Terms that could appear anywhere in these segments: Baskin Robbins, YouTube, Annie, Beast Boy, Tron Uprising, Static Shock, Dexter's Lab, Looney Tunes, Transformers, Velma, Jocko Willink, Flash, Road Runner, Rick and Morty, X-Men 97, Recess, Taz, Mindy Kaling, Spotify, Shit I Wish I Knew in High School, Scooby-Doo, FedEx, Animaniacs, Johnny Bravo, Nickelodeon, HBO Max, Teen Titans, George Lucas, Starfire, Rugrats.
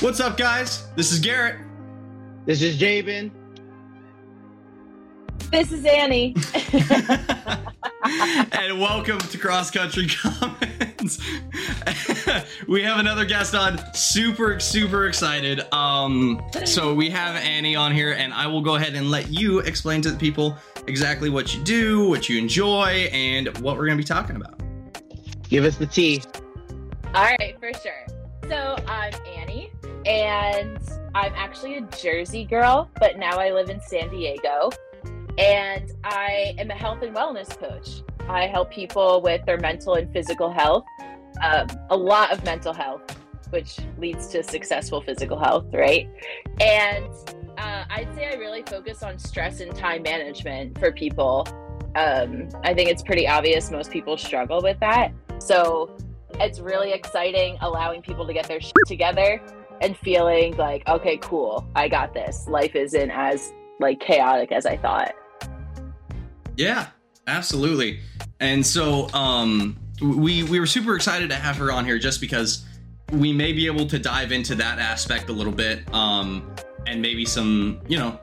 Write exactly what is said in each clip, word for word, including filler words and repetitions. What's up, guys? This is Garrett. This is Jabin. This is Annie. And welcome to Cross Country Comments. We have another guest on. Super, super excited. Um, so we have Annie on here, and I will go ahead and let you explain to the people exactly what you do, what you enjoy, and what we're going to be talking about. Give us the tea. All right, for sure. So I'm Annie, and I'm actually a Jersey girl, but now I live in San Diego. And I am a health and wellness coach. I help people with their mental and physical health, um, a lot of mental health, which leads to successful physical health, right? And uh, I'd say I really focus on stress and time management for people. Um, I think it's pretty obvious most people struggle with that. So it's really exciting allowing people to get their shit together and feeling like, okay, cool, I got this. Life isn't as like chaotic as I thought. Yeah, absolutely. And so um, we we were super excited to have her on here just because we may be able to dive into that aspect a little bit, um, and maybe some, you know,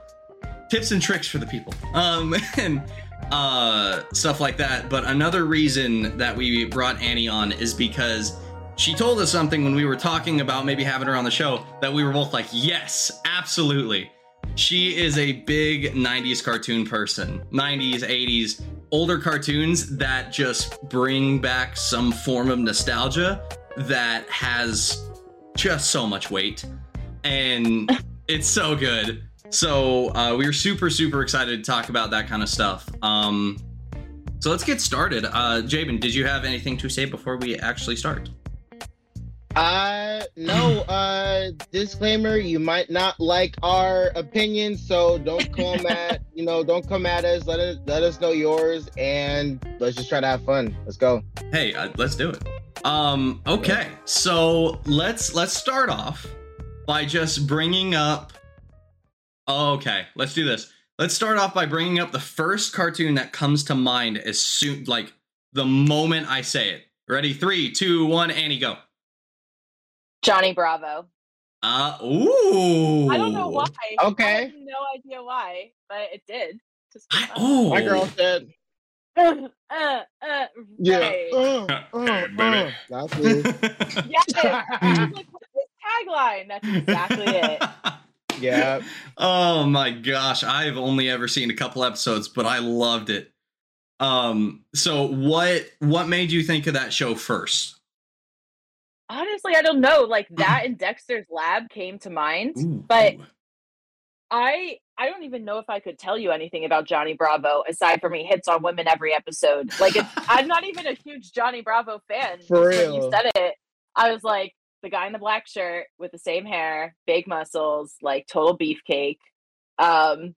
tips and tricks for the people, um, and uh, stuff like that. But another reason that we brought Annie on is because she told us something when we were talking about maybe having her on the show that we were both like, yes, absolutely. She is a big nineties cartoon person, nineties, eighties, older cartoons that just bring back some form of nostalgia that has just so much weight, and it's so good. So uh, we were super, super excited to talk about that kind of stuff. Um, so let's get started. Uh, Jabin, did you have anything to say before we actually start? Uh, no, uh, disclaimer, you might not like our opinions, so don't come at, you know, don't come at us, let us, let us know yours, and let's just try to have fun. Let's go. Hey, uh, let's do it. Um, okay, so let's, let's start off by just bringing up, okay, let's do this. Let's start off by bringing up the first cartoon that comes to mind as soon, like, the moment I say it. Ready? Three, two, one, Annie, go. Johnny Bravo. Uh, ooh. I don't know why. Okay. I have no idea why, but it did. Just I, oh. My girl said. Uh, uh, uh, yeah. Right. Uh, uh, baby. That's it. Yes. I was like, what's this tagline? That's exactly it. Yeah. Oh my gosh. I've only ever seen a couple episodes, but I loved it. Um. So what, what made you think of that show first? Honestly, I don't know. Like that and Dexter's Lab came to mind, ooh, but ooh. I I don't even know if I could tell you anything about Johnny Bravo aside from he hits on women every episode. Like it's, I'm not even a huge Johnny Bravo fan. For real, when you said it, I was like the guy in the black shirt with the same hair, big muscles, like total beefcake. Um,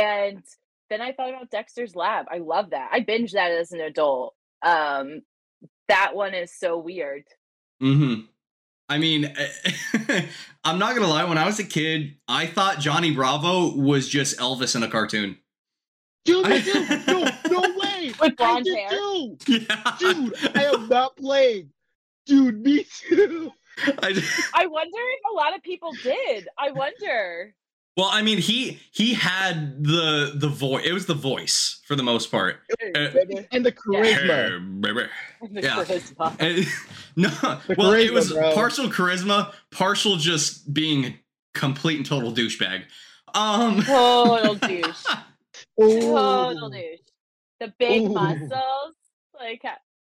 and then I thought about Dexter's Lab. I love that. I binged that as an adult. Um. That one is so weird. Mm-hmm. I mean, I'm not gonna lie. When I was a kid, I thought Johnny Bravo was just Elvis in a cartoon. Dude, I do. no, no way. With blonde hair. Yeah. Dude, I am not playing. Dude, me too. I, I wonder if a lot of people did. I wonder. Well, I mean, he he had the the voice. It was the voice for the most part, uh, and the charisma. And the yeah. charisma. And, no, the well, charisma, it was bro. partial charisma, partial just being a complete and total douchebag. Um, total douche. Total douche. The big ooh. Muscles, like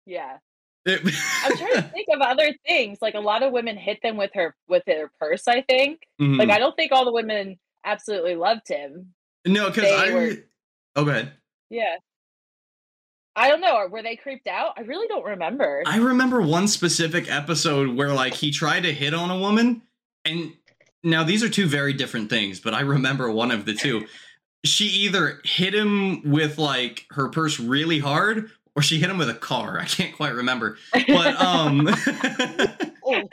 yeah. It, I'm trying to think of other things. Like a lot of women hit them with her with their purse. I think. Mm-hmm. Like I don't think all the women. Absolutely loved him. No, because I were... oh, go ahead. Yeah, I don't know. Were they creeped out? I really don't remember. I remember one specific episode where like he tried to hit on a woman, and now these are two very different things. But I remember one of the two. She either hit him with like her purse really hard, or she hit him with a car. I can't quite remember. But um. oh.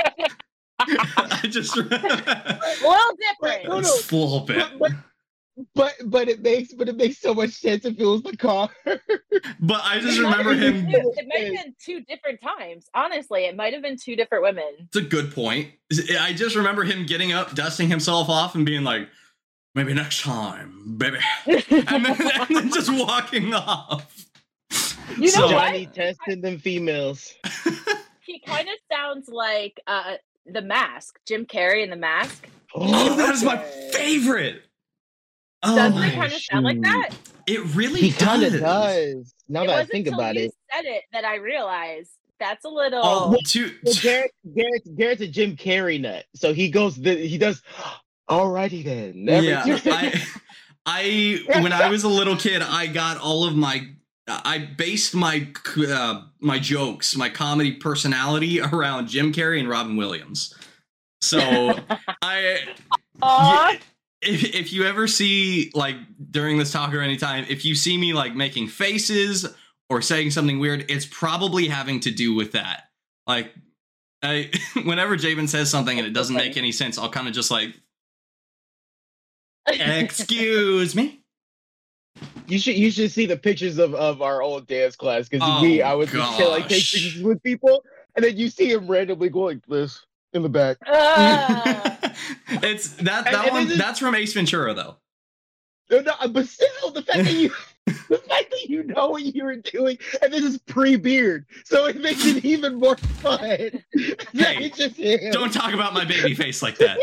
I just a little different. No, no. It's a little bit. But, but but but it makes but it makes so much sense if it was the car. But I just remember him. It might have been two different times. Honestly, it might have been two different women. It's a good point. I just remember him getting up, dusting himself off, and being like, maybe next time, baby. And then, and then just walking off. You know so, what? Johnny tested them females. He kind of sounds like uh, The Mask. Jim Carrey in The Mask. Oh, that is my favorite. Oh, doesn't it kind of sound like that? It really he does. It does. Now it that I think about it. It wasn't until you said it that I realized that's a little... Oh, too, well, Garrett, Garrett, Garrett's a Jim Carrey nut. So he goes, the, he does... Alrighty then. Every yeah, I, I when I was a little kid, I got all of my, I based my uh, my jokes, my comedy personality around Jim Carrey and Robin Williams. So I, yeah, if if you ever see like during this talk or anytime, if you see me like making faces or saying something weird, it's probably having to do with that. Like, I whenever Jabin says something and it doesn't make any sense, I'll kind of just like. Excuse me. You should you should see the pictures of, of our old dance class because oh, we I was shit, like take pictures with people and then you see him randomly going like this in the back. Uh. it's that that and, one and that's from Ace Ventura though. No, but still, the fact that you the fact that you know what you were doing and this is pre-beard, so it makes it even more fun. Hey, it's just him. Don't talk about my baby face like that.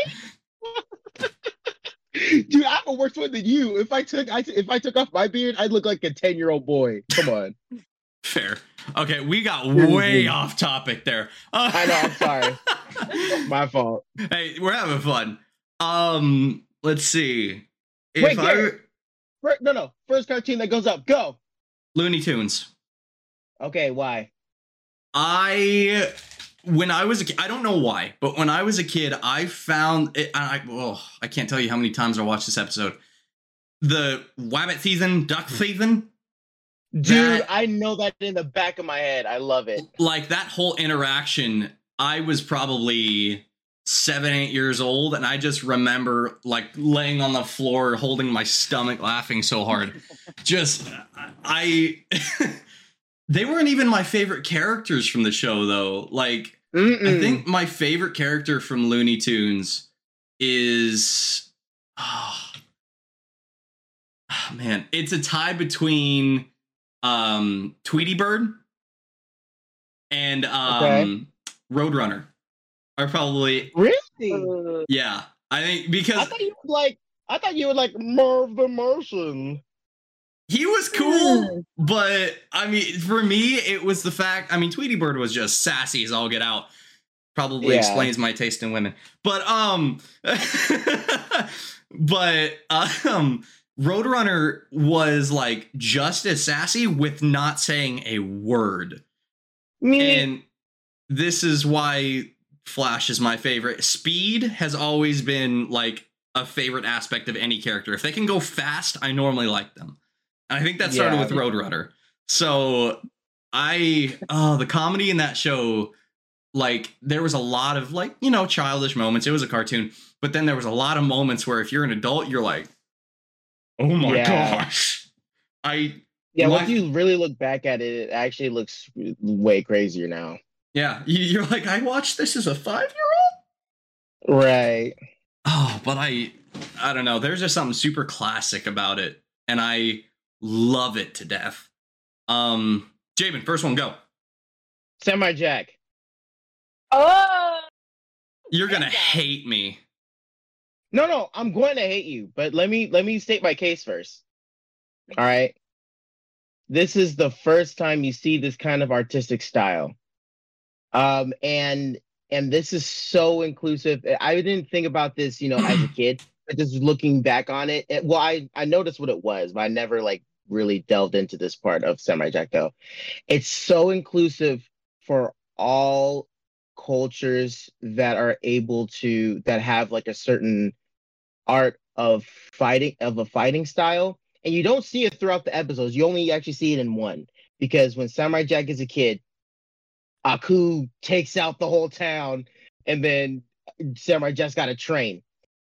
Dude, I have a worse one than you. If I took, I, if I took off my beard, I'd look like a ten-year-old boy. Come on. Fair. Okay, we got way off topic there. Uh- I know. I'm sorry. My fault. Hey, we're having fun. Um, let's see. If Wait, I... Garrett. No, no. First cartoon that goes up. Go. Looney Tunes. Okay, why? I. When I was a kid, I don't know why, but when I was a kid, I found it. I, oh, I can't tell you how many times I watched this episode. The Wabbit season, duck season. Dude, that, I know that in the back of my head. I love it. Like that whole interaction, I was probably seven, eight years old. And I just remember like laying on the floor, holding my stomach, laughing so hard. Just I... They weren't even my favorite characters from the show, though. Like, Mm-mm. I think my favorite character from Looney Tunes is... Oh, oh man. It's a tie between um, Tweety Bird and um, okay. Road Runner. Are probably... Really? Yeah. I think because... I thought you would like, I thought you would like Merv the Martian. He was cool, but I mean, for me, it was the fact. I mean, Tweety Bird was just sassy as all get out. Probably yeah. explains my taste in women, but um, but um, Road Runner was like just as sassy with not saying a word. Me. And this is why Flash is my favorite. Speed has always been like a favorite aspect of any character. If they can go fast, I normally like them. I think that started yeah. with Road Runner. So I, oh, the comedy in that show, like there was a lot of like, you know, childish moments. It was a cartoon, but then there was a lot of moments where if you're an adult, you're like, oh my yeah. gosh. I, yeah. Once you really look back at it, it actually looks way crazier now. Yeah. You're like, I watched this as a five-year-old. Right. Oh, but I, I don't know. There's just something super classic about it. And I, love it to death. Um, Jabin, first one, go. Samurai Jack. Oh! You're gonna hate me. No, no, I'm going to hate you, but let me let me state my case first. All right? This is the first time you see this kind of artistic style. Um, and and this is so inclusive. I didn't think about this, you know, as a kid, but just looking back on it, it well, I, I noticed what it was, but I never, like, really delved into this part of Samurai Jack though. It's so inclusive for all cultures that are able to that have like a certain art of fighting of a fighting style, and you don't see it throughout the episodes. You only actually see it in one, because when Samurai Jack is a kid, Aku takes out the whole town, and then Samurai Jack's got a train.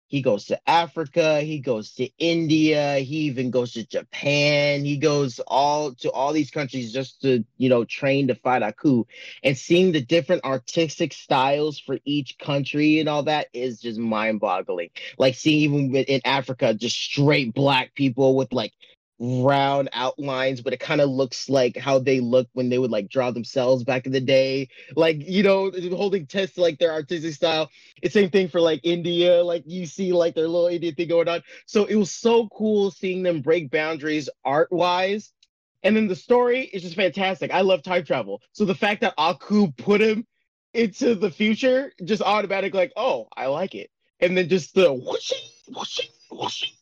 He goes to Africa. He goes to India. He even goes to Japan. He goes all to all these countries just to, you know, train to fight Aku. And seeing the different artistic styles for each country and all that is just mind-boggling. Like seeing even in Africa, just straight black people with like round outlines, but it kind of looks like how they look when they would like draw themselves back in the day, like, you know, holding tests to, like, their artistic style. It's same thing for like India, like you see like their little Indian thing going on. So it was so cool seeing them break boundaries art wise, and then the story is just fantastic. I love time travel, so the fact that Aku put him into the future just automatically like, oh, I like it. And then just the whooshing, whooshing, whooshing,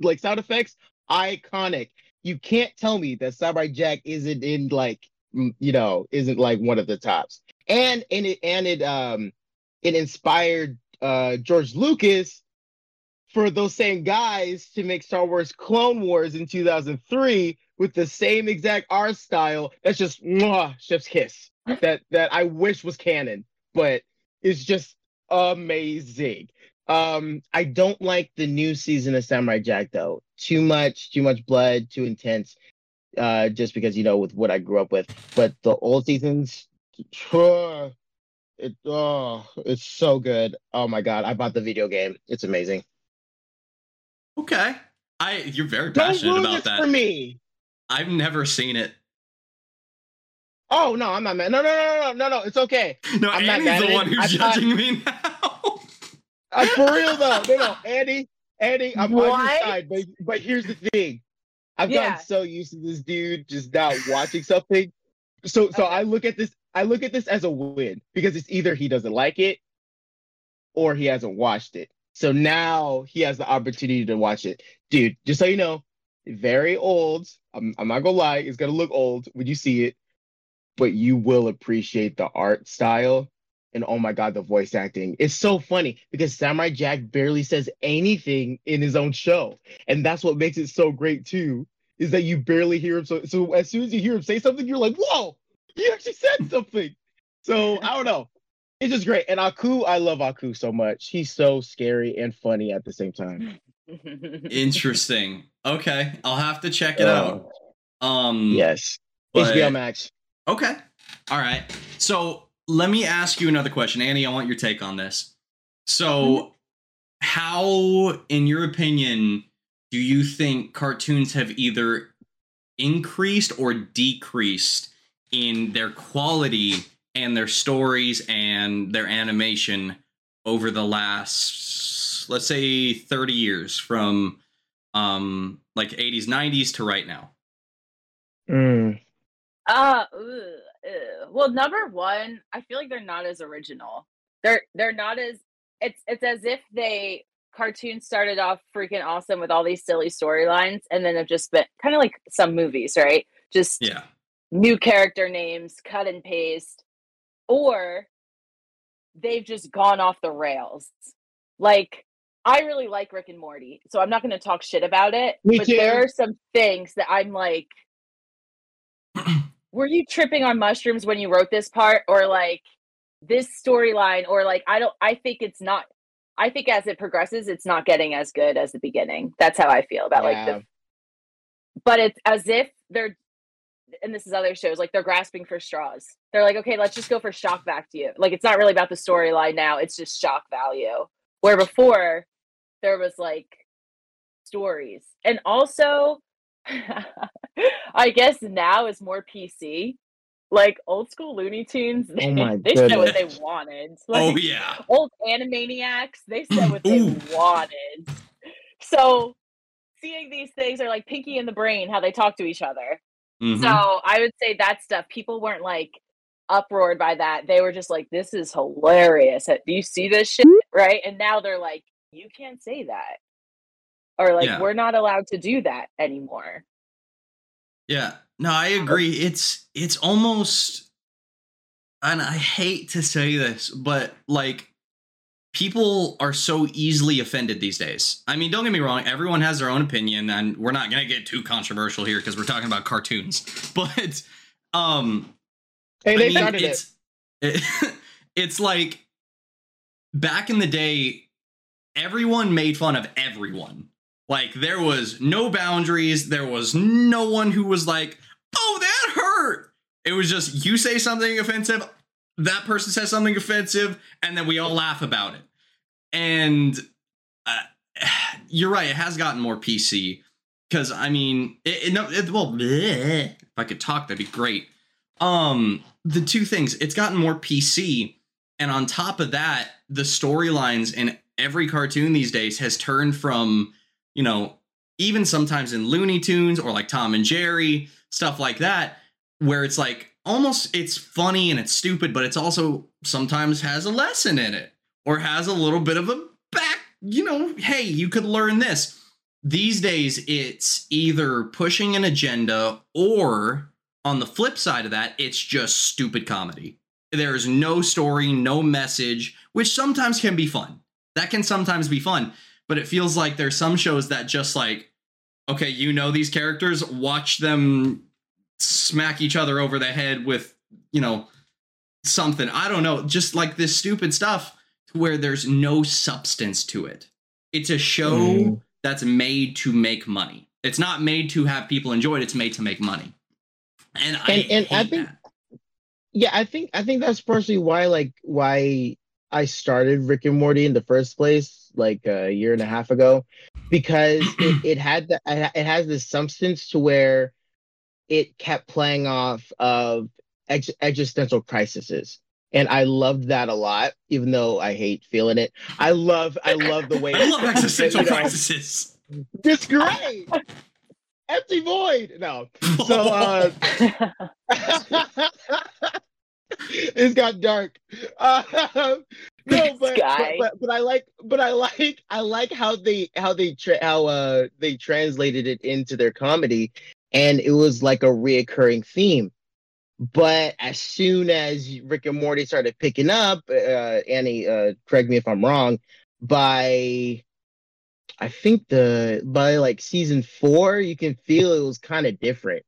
like sound effects. Iconic. You can't tell me that Samurai Jack isn't in like, you know, isn't like one of the tops. And and it and it um it inspired uh George Lucas for those same guys to make Star Wars Clone Wars in two thousand three with the same exact art style. That's just mwah, chef's kiss. That that I wish was canon, but it's just amazing. Um, I don't like the new season of Samurai Jack though. Too much, too much blood, too intense. Uh, just because, you know, with what I grew up with. But the old seasons, uh, it oh, it's so good. Oh my god, I bought the video game. It's amazing. Okay, I you're very passionate about that. For me, I've never seen it. Oh no, I'm not mad. No, no, no, no, no, no. It's okay. No, I'm Annie's not mad the one who's I judging thought... me now. Uh, for real though, no, no, Annie. Annie, I'm what? on your side, but, but here's the thing. I've yeah. gotten so used to this dude just not watching something. So so okay. I look at this, I look at this as a win, because it's either he doesn't like it or he hasn't watched it. So now he has the opportunity to watch it. Dude, just so you know, very old. I'm, I'm not gonna lie, it's gonna look old when you see it, but you will appreciate the art style. And oh my god, the voice acting. It's so funny because Samurai Jack barely says anything in his own show. And that's what makes it so great too, is that you barely hear him. So, so as soon as you hear him say something, you're like, whoa, he actually said something. So I don't know. It's just great. And Aku, I love Aku so much. He's so scary and funny at the same time. Interesting. Okay. I'll have to check it uh, out. Um, yes. But... H B O Max. Okay. All right. So... let me ask you another question. Annie, I want your take on this. So how, in your opinion, do you think cartoons have either increased or decreased in their quality and their stories and their animation over the last, let's say, thirty years from um, like eighties, nineties to right now? Mm. Uh, ugh. Well, number one, I feel like they're not as original. They're they're not as it's it's as if they cartoons started off freaking awesome with all these silly storylines, and then have just been kind of like some movies, right? Just yeah, new character names, cut and paste, or they've just gone off the rails. Like I really like Rick and Morty, so I'm not going to talk shit about it. Me but too. There are some things that I'm like. Were you tripping on mushrooms when you wrote this part, or like this storyline, or like, I don't, I think it's not, I think as it progresses, it's not getting as good as the beginning. That's how I feel about yeah. like, the, but it's as if they're, and this is other shows, like they're grasping for straws. They're like, okay, let's just go for shock value. Like, it's not really about the storyline now. It's just shock value, where before there was like stories. And also I guess now is more P C. Like old school Looney Tunes, they, oh they said what they wanted. Like, oh yeah. Old Animaniacs, they said what they wanted. So seeing these things are like Pinky and the Brain, how they talk to each other. Mm-hmm. So I would say that stuff, people weren't like uproared by that. They were just like, this is hilarious. Do you see this shit? Right? And now they're like, you can't say that. Or like, yeah. we're not allowed to do that anymore. Yeah, no, I agree. It's it's almost, and I hate to say this, but like, people are so easily offended these days. I mean, don't get me wrong. Everyone has their own opinion, and we're not going to get too controversial here because we're talking about cartoons. But um, hey, they I mean, started it's, it. it. It's like back in the day, everyone made fun of everyone. Like, there was no boundaries. There was no one who was like, oh, that hurt. It was just, you say something offensive, that person says something offensive, and then we all laugh about it. And uh, you're right, it has gotten more P C. Because, I mean, it, it, no, it, well, bleh, if I could talk, that'd be great. Um, the two things, it's gotten more P C. And on top of that, the storylines in every cartoon these days has turned from, you know, even sometimes in Looney Tunes or like Tom and Jerry, stuff like that, where it's like almost it's funny and it's stupid, but it's also sometimes has a lesson in it or has a little bit of a back, you know, hey, you could learn this. These days, it's either pushing an agenda or on the flip side of that, it's just stupid comedy. There is no story, no message, which sometimes can be fun. That can sometimes be fun, but it feels like there's some shows that just like, OK, you know, these characters, watch them smack each other over the head with, you know, something. I don't know, just like this stupid stuff where there's no substance to it. It's a show mm. that's made to make money. It's not made to have people enjoy it. It's made to make money. And, and I, and hate I think, that. yeah, I think I think that's partially why, like, why I started Rick and Morty in the first place, like a year and a half ago, because it, it had the, it has this substance to where it kept playing off of ex- existential crises. And I loved that a lot, even though I hate feeling it. I love, I love the way I love existential crises. It's great. Empty void. No. So uh, it's got dark. Uh, no, but, but, but but I like but I like I like how they how they tra- how uh, they translated it into their comedy, and it was like a reoccurring theme. But as soon as Rick and Morty started picking up, uh, Annie, uh, correct me if I'm wrong, by I think the by like season four, you can feel it was kind of different.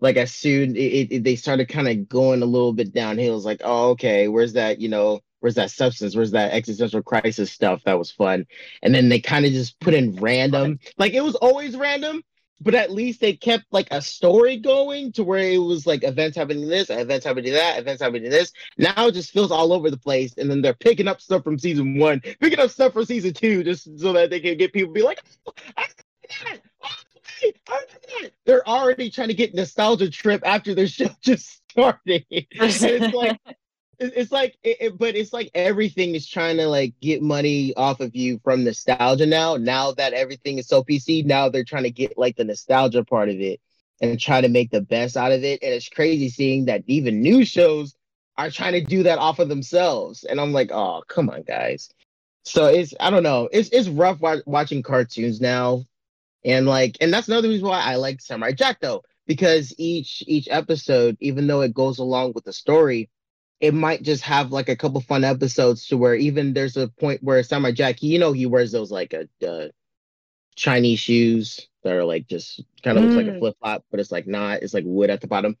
Like as soon it, it they started kind of going a little bit downhill. It was like, oh, okay, where's that? You know, where's that substance? Where's that existential crisis stuff? That was fun. And then they kind of just put in random, like it was always random. But at least they kept like a story going to where it was like events happening to this, events happening to that, events happening to this. Now it just feels all over the place. And then they're picking up stuff from season one, picking up stuff from season two, just so that they can get people to be like, oh, I did it. Oh, I did it. They're already trying to get nostalgia trip after their show just started. It's like, it's like, it, it, but it's like everything is trying to like get money off of you from nostalgia now. Now that everything is so P C, now they're trying to get like the nostalgia part of it and try to make the best out of it. And it's crazy seeing that even new shows are trying to do that off of themselves. And I'm like, oh, come on, guys. So it's, I don't know. It's it's rough wa- watching cartoons now. And like, and that's another reason why I like Samurai Jack though, because each each episode, even though it goes along with the story, it might just have like a couple fun episodes to where even there's a point where Samurai Jack, you know, he wears those like a uh, Chinese shoes that are like just kind of mm. looks like a flip flop, but it's like not. It's like wood at the bottom.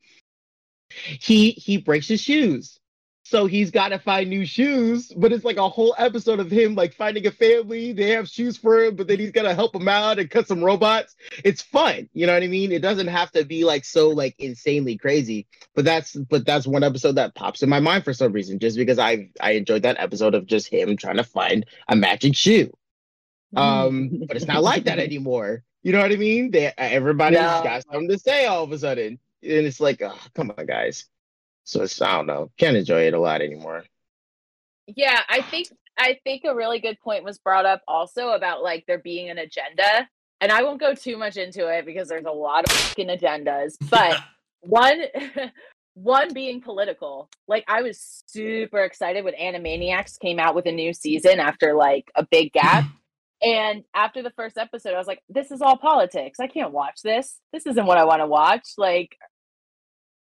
He he breaks his shoes, so he's got to find new shoes. But it's like a whole episode of him like finding a family. They have shoes for him, but then he's gotta help him out and cut some robots. It's fun, you know what I mean? It doesn't have to be like so like insanely crazy. But that's but that's one episode that pops in my mind for some reason, just because I I enjoyed that episode of just him trying to find a magic shoe. Um, but it's not like that anymore. You know what I mean? They everybody's no. got something to say all of a sudden, and it's like, oh, come on, guys. So it's, I don't know. Can't enjoy it a lot anymore. Yeah, I think I think a really good point was brought up also about like there being an agenda, and I won't go too much into it because there's a lot of fucking agendas. But one, one being political. Like I was super excited when Animaniacs came out with a new season after like a big gap, and after the first episode, I was like, "This is all politics. I can't watch this. This isn't what I want to watch. Like,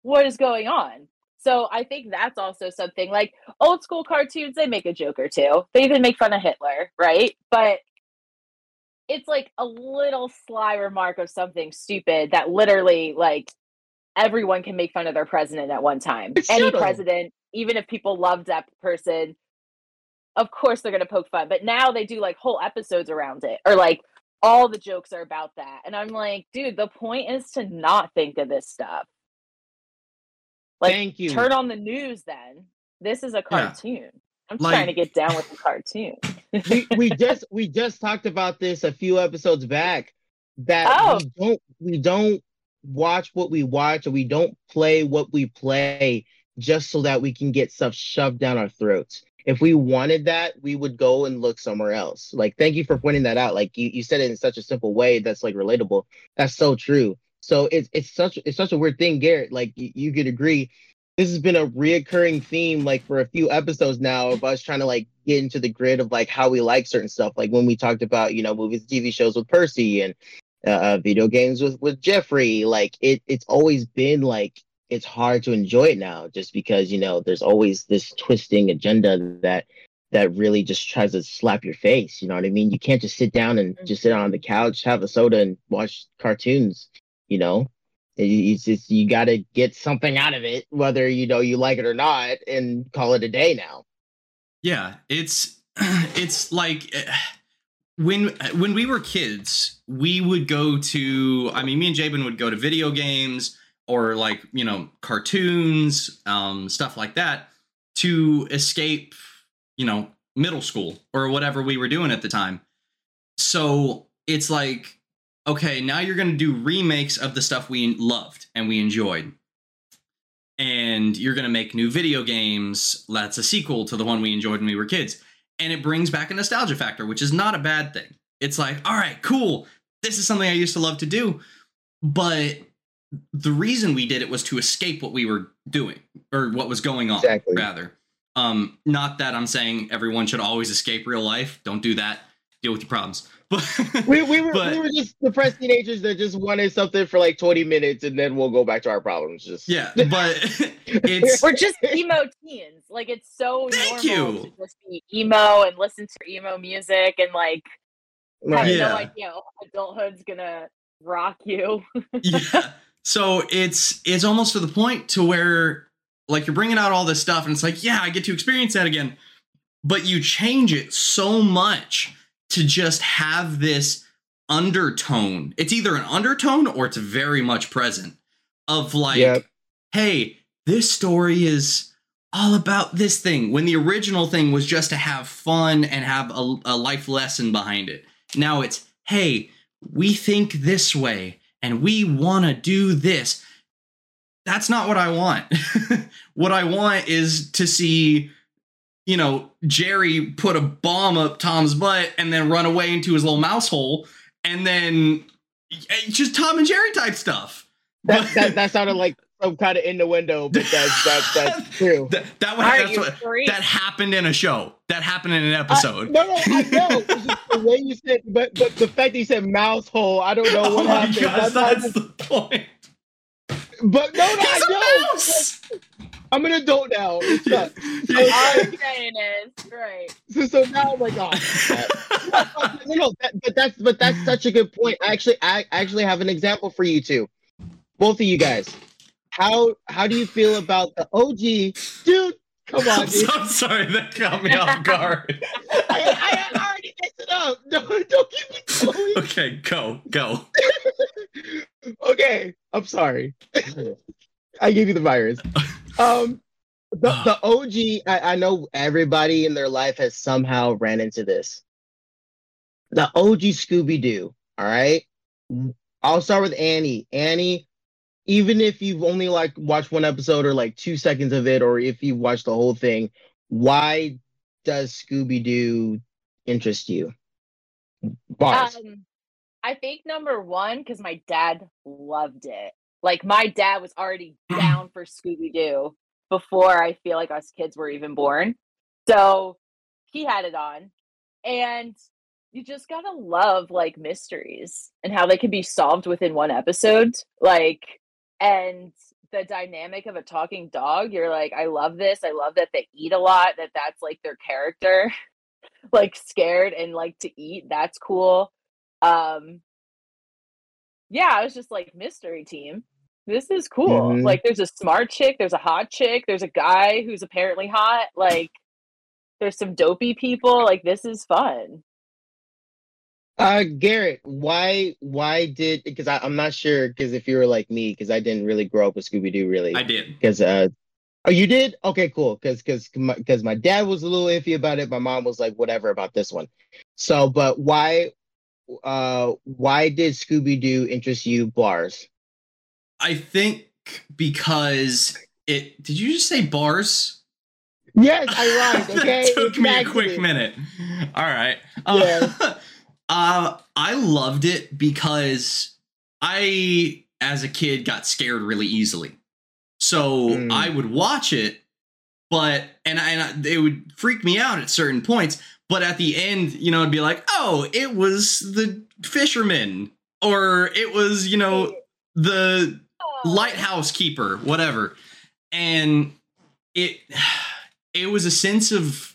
what is going on?" So I think that's also something like old school cartoons, they make a joke or two. They even make fun of Hitler, right? But it's like a little sly remark of something stupid that literally like everyone can make fun of their president at one time. Any president, even if people love that person, of course they're gonna poke fun. But now they do like whole episodes around it, or like all the jokes are about that. And I'm like, dude, the point is to not think of this stuff. Like, Thank you. Turn on the news then. This is a cartoon. Yeah. I'm like, trying to get down with the cartoon. we, we just we just talked about this a few episodes back. That oh. we don't we don't watch what we watch, or we don't play what we play just so that we can get stuff shoved down our throats. If we wanted that, we would go and look somewhere else. Like, thank you for pointing that out. Like, you, you said it in such a simple way that's like relatable. That's so true. So it's it's such it's such a weird thing, Garrett. Like, you, you could agree. This has been a reoccurring theme, like, for a few episodes now, of us trying to, like, get into the grid of, like, how we like certain stuff. Like, when we talked about, you know, movies, T V shows with Percy, and uh, video games with, with Jeffrey. Like, it it's always been, like, it's hard to enjoy it now just because, you know, there's always this twisting agenda that that really just tries to slap your face. You know what I mean? You can't just sit down and just sit on the couch, have a soda, and watch cartoons, you know? It's just, you got to get something out of it, whether, you know, you like it or not, and call it a day now. Yeah, it's it's like when when we were kids, we would go to, I mean, me and Jabin would go to video games or like, you know, cartoons, um, stuff like that to escape, you know, middle school or whatever we were doing at the time. So it's like, okay, now you're going to do remakes of the stuff we loved and we enjoyed. And you're going to make new video games. That's a sequel to the one we enjoyed when we were kids. And it brings back a nostalgia factor, which is not a bad thing. It's like, all right, cool. This is something I used to love to do. But the reason we did it was to escape what we were doing, or what was going on, exactly. rather. Um, not that I'm saying everyone should always escape real life. Don't do that. Deal with your problems. But, we, we, were, but, we were just depressed teenagers that just wanted something for like twenty minutes, and then we'll go back to our problems. Just yeah, but it's we're just emo teens. Like, it's so thank normal you. To just be emo and listen to emo music and like have yeah. no idea adulthood's gonna rock you. yeah. So it's it's almost to the point to where like you're bringing out all this stuff, and it's like, yeah, I get to experience that again, but you change it so much to just have this undertone. It's either an undertone or it's very much present of like, yep. hey, this story is all about this thing. When the original thing was just to have fun and have a, a life lesson behind it. Now it's, hey, we think this way and we want to do this. That's not what I want. What I want is to see, you know, Jerry put a bomb up Tom's butt and then run away into his little mouse hole, and then just Tom and Jerry type stuff. That that, that sounded like some kind of innuendo, but that's that, that's true. that that, one, that's what, that happened in a show. That happened in an episode. I, no, no, I know. The way you said, but but the fact that you said mouse hole, I don't know what oh happened. Gosh, that's that's the point. But no, no, He's I know. Like, I'm an adult now. It's not. Yeah. All I'm saying is, right. So, so now I'm like, oh, that. no, no, that, but that's but that's such a good point. I actually, I actually have an example for you two, both of you guys. How how do you feel about the O G, dude? Come on, dude. I'm sorry, that caught me off guard. I, I already messed it up. No, don't keep me going. Okay, go, go. Okay, I'm sorry. I gave you the virus. Um, the, the O G, I, I know everybody in their life has somehow ran into this. The O G Scooby-Doo, all right? I'll start with Annie. Annie, even if you've only like watched one episode or like two seconds of it, or if you watched the whole thing, why does Scooby-Doo interest you? Bars. Um, I think number one, because my dad loved it. Like, my dad was already down for Scooby-Doo before I feel like us kids were even born. So he had it on. And you just gotta love, like, mysteries and how they can be solved within one episode. Like, and the dynamic of a talking dog, you're like, I love this. I love that they eat a lot, that that's, like, their character. Like, scared and like to eat. That's cool. Um, yeah, I was just like, mystery team. This is cool. Mm-hmm. Like, there's a smart chick, there's a hot chick, there's a guy who's apparently hot. Like, there's some dopey people. Like, this is fun. Uh, Garrett, why why did, because I'm not sure, because if you were like me, because I didn't really grow up with Scooby-Doo, really. I did. Because, uh, oh, you did? Okay, cool. Because because my, my dad was a little iffy about it. My mom was like, whatever about this one. So, but why, uh, why did Scooby-Doo interest you, Bars? I think because it, did you just say Bars? Yes, I lied, okay? It took me a quick minute. All right. Um, yeah. Uh, I loved it because I, as a kid, got scared really easily. So mm. I would watch it, but, and, I, and I, it would freak me out at certain points, but at the end, you know, it'd be like, oh, it was the fisherman, or it was, you know, the lighthouse keeper, whatever. And it, it was a sense of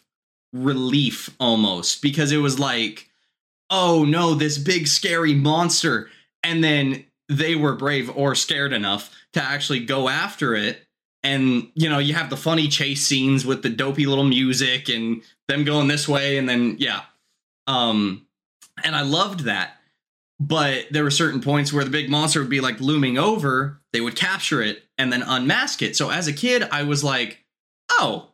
relief almost, because it was like, oh no, this big scary monster. And then they were brave or scared enough to actually go after it. And, you know, you have the funny chase scenes with the dopey little music and them going this way. And then, yeah. Um, and I loved that. But there were certain points where the big monster would be like looming over. They would capture it and then unmask it. So as a kid, I was like, oh,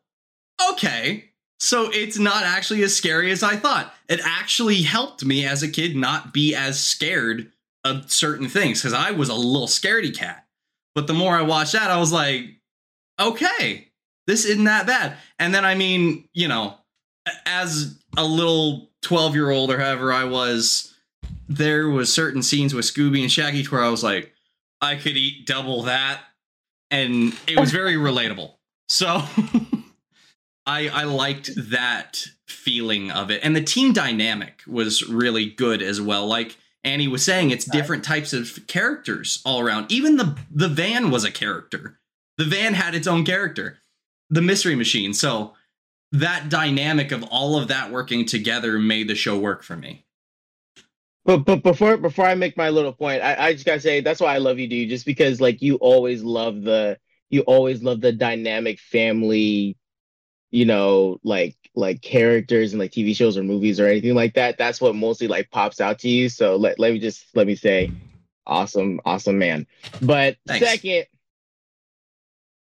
okay. So it's not actually as scary as I thought. It actually helped me as a kid not be as scared of certain things, because I was a little scaredy cat. But the more I watched that, I was like, okay, this isn't that bad. And then, I mean, you know, as a little twelve-year-old or however I was, there was certain scenes with Scooby and Shaggy to where I was like, I could eat double that. And it was very relatable. So... I, I liked that feeling of it. And the team dynamic was really good as well. Like Annie was saying, it's different types of characters all around. Even the, the van was a character. The van had its own character, the mystery machine. So that dynamic of all of that working together made the show work for me. But but before before I make my little point, I, I just gotta say that's why I love you, dude. Just because like you always love the you always love the dynamic family, you know, like like characters and like T V shows or movies or anything like that. That's what mostly like pops out to you. So let, let me just let me say, awesome, awesome man. But thanks. Second,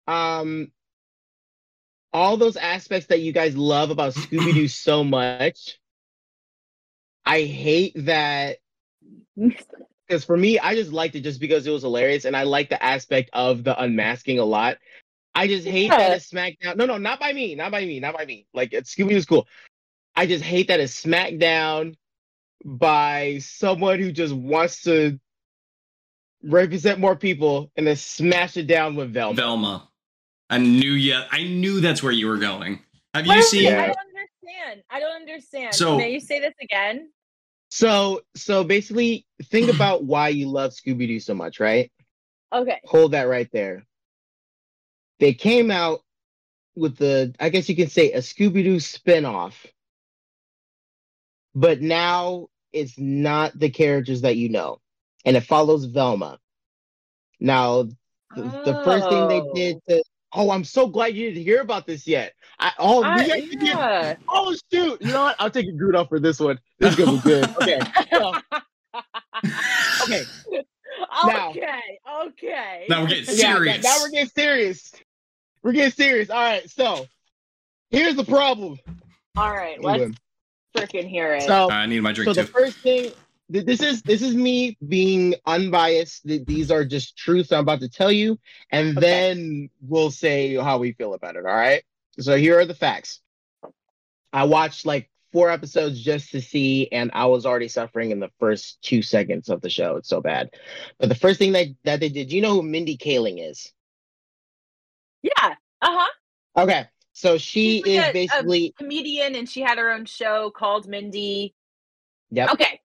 um, all those aspects that you guys love about Scooby-Doo so much, I hate that. Because for me, I just liked it just because it was hilarious, and I like the aspect of the unmasking a lot. I just hate yeah. that it's SmackDown. No, no, not by me. Not by me. Not by me. Like, Scooby was cool. I just hate that it's SmackDown by someone who just wants to represent more people and then smash it down with Velma. Velma. I knew you. I knew that's where you were going. Have you Wait, seen... I don't understand. I don't understand. So, may you say this again? So, so basically, think about why you love Scooby-Doo so much, right? Okay. Hold that right there. They came out with the, I guess you can say, a Scooby-Doo spinoff. But now it's not the characters that you know. And it follows Velma. Now, th- oh. the first thing they did to... Oh, I'm so glad you didn't hear about this yet. I, oh, I, yeah, yeah. Get, oh, shoot. You know what? I'll take a Groot for this one. This is going to be good. Okay. So, okay. Now, okay. Okay. Now we're getting serious. Yeah, now we're getting serious. We're getting serious. All right, so here's the problem. All right, anyway. Let's freaking hear it. So, I need my drink, so too. So the first thing, th- this is this is me being unbiased. Th- these are just truths I'm about to tell you, and okay. then we'll say how we feel about it, all right? So here are the facts. I watched like four episodes just to see, and I was already suffering in the first two seconds of the show. It's so bad. But the first thing that, that they did, you know who Mindy Kaling is? Yeah. Uh-huh. Okay. So she like is a, basically a comedian, and she had her own show called Mindy. Yep. Okay.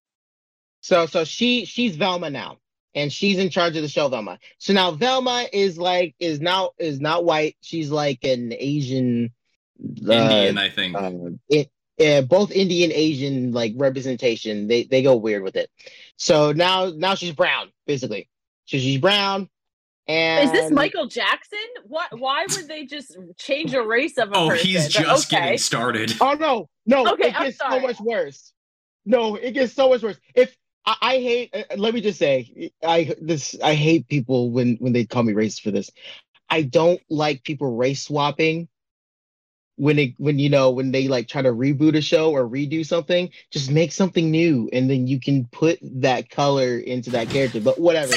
So so she she's Velma now, and she's in charge of the show Velma. So now Velma is like is now is not white. She's like an Asian Indian, uh, I think. Uh, it, yeah, both Indian Asian like representation. They they go weird with it. So now now she's brown, basically. So she's brown. And is this Michael Jackson? What? Why would they just change a race of a oh, person? He's just okay. getting started. Oh no, no! Okay, it gets so much worse. No, it gets so much worse. If I, I hate, uh, let me just say, I this I hate people when when they call me racist for this. I don't like people race swapping when it when you know when they like try to reboot a show or redo something. Just make something new, and then you can put that color into that character. But whatever,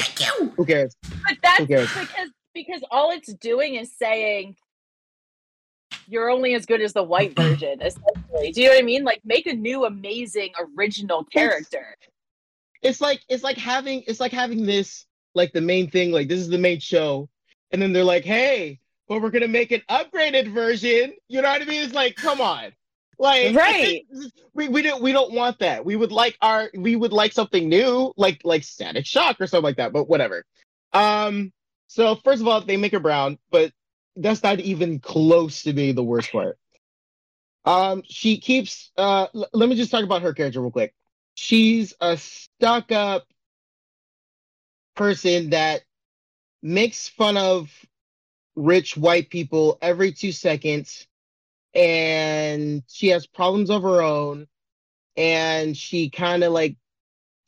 who cares? But that's because because all it's doing is saying you're only as good as the white version, essentially. Do you know what I mean? Like, make a new, amazing, original character. It's, it's like it's like having it's like having this like the main thing. Like, this is the main show, and then they're like, hey, but we're gonna make an upgraded version. You know what I mean? It's like, come on, like, right? We we don't we don't want that. We would like our we would like something new, like like Static Shock or something like that. But whatever. Um, so first of all, they make her brown, but that's not even close to being the worst part. Um, she keeps, uh, l- let me just talk about her character real quick. She's a stuck up person that makes fun of rich white people every two seconds. And she has problems of her own. And she kind of like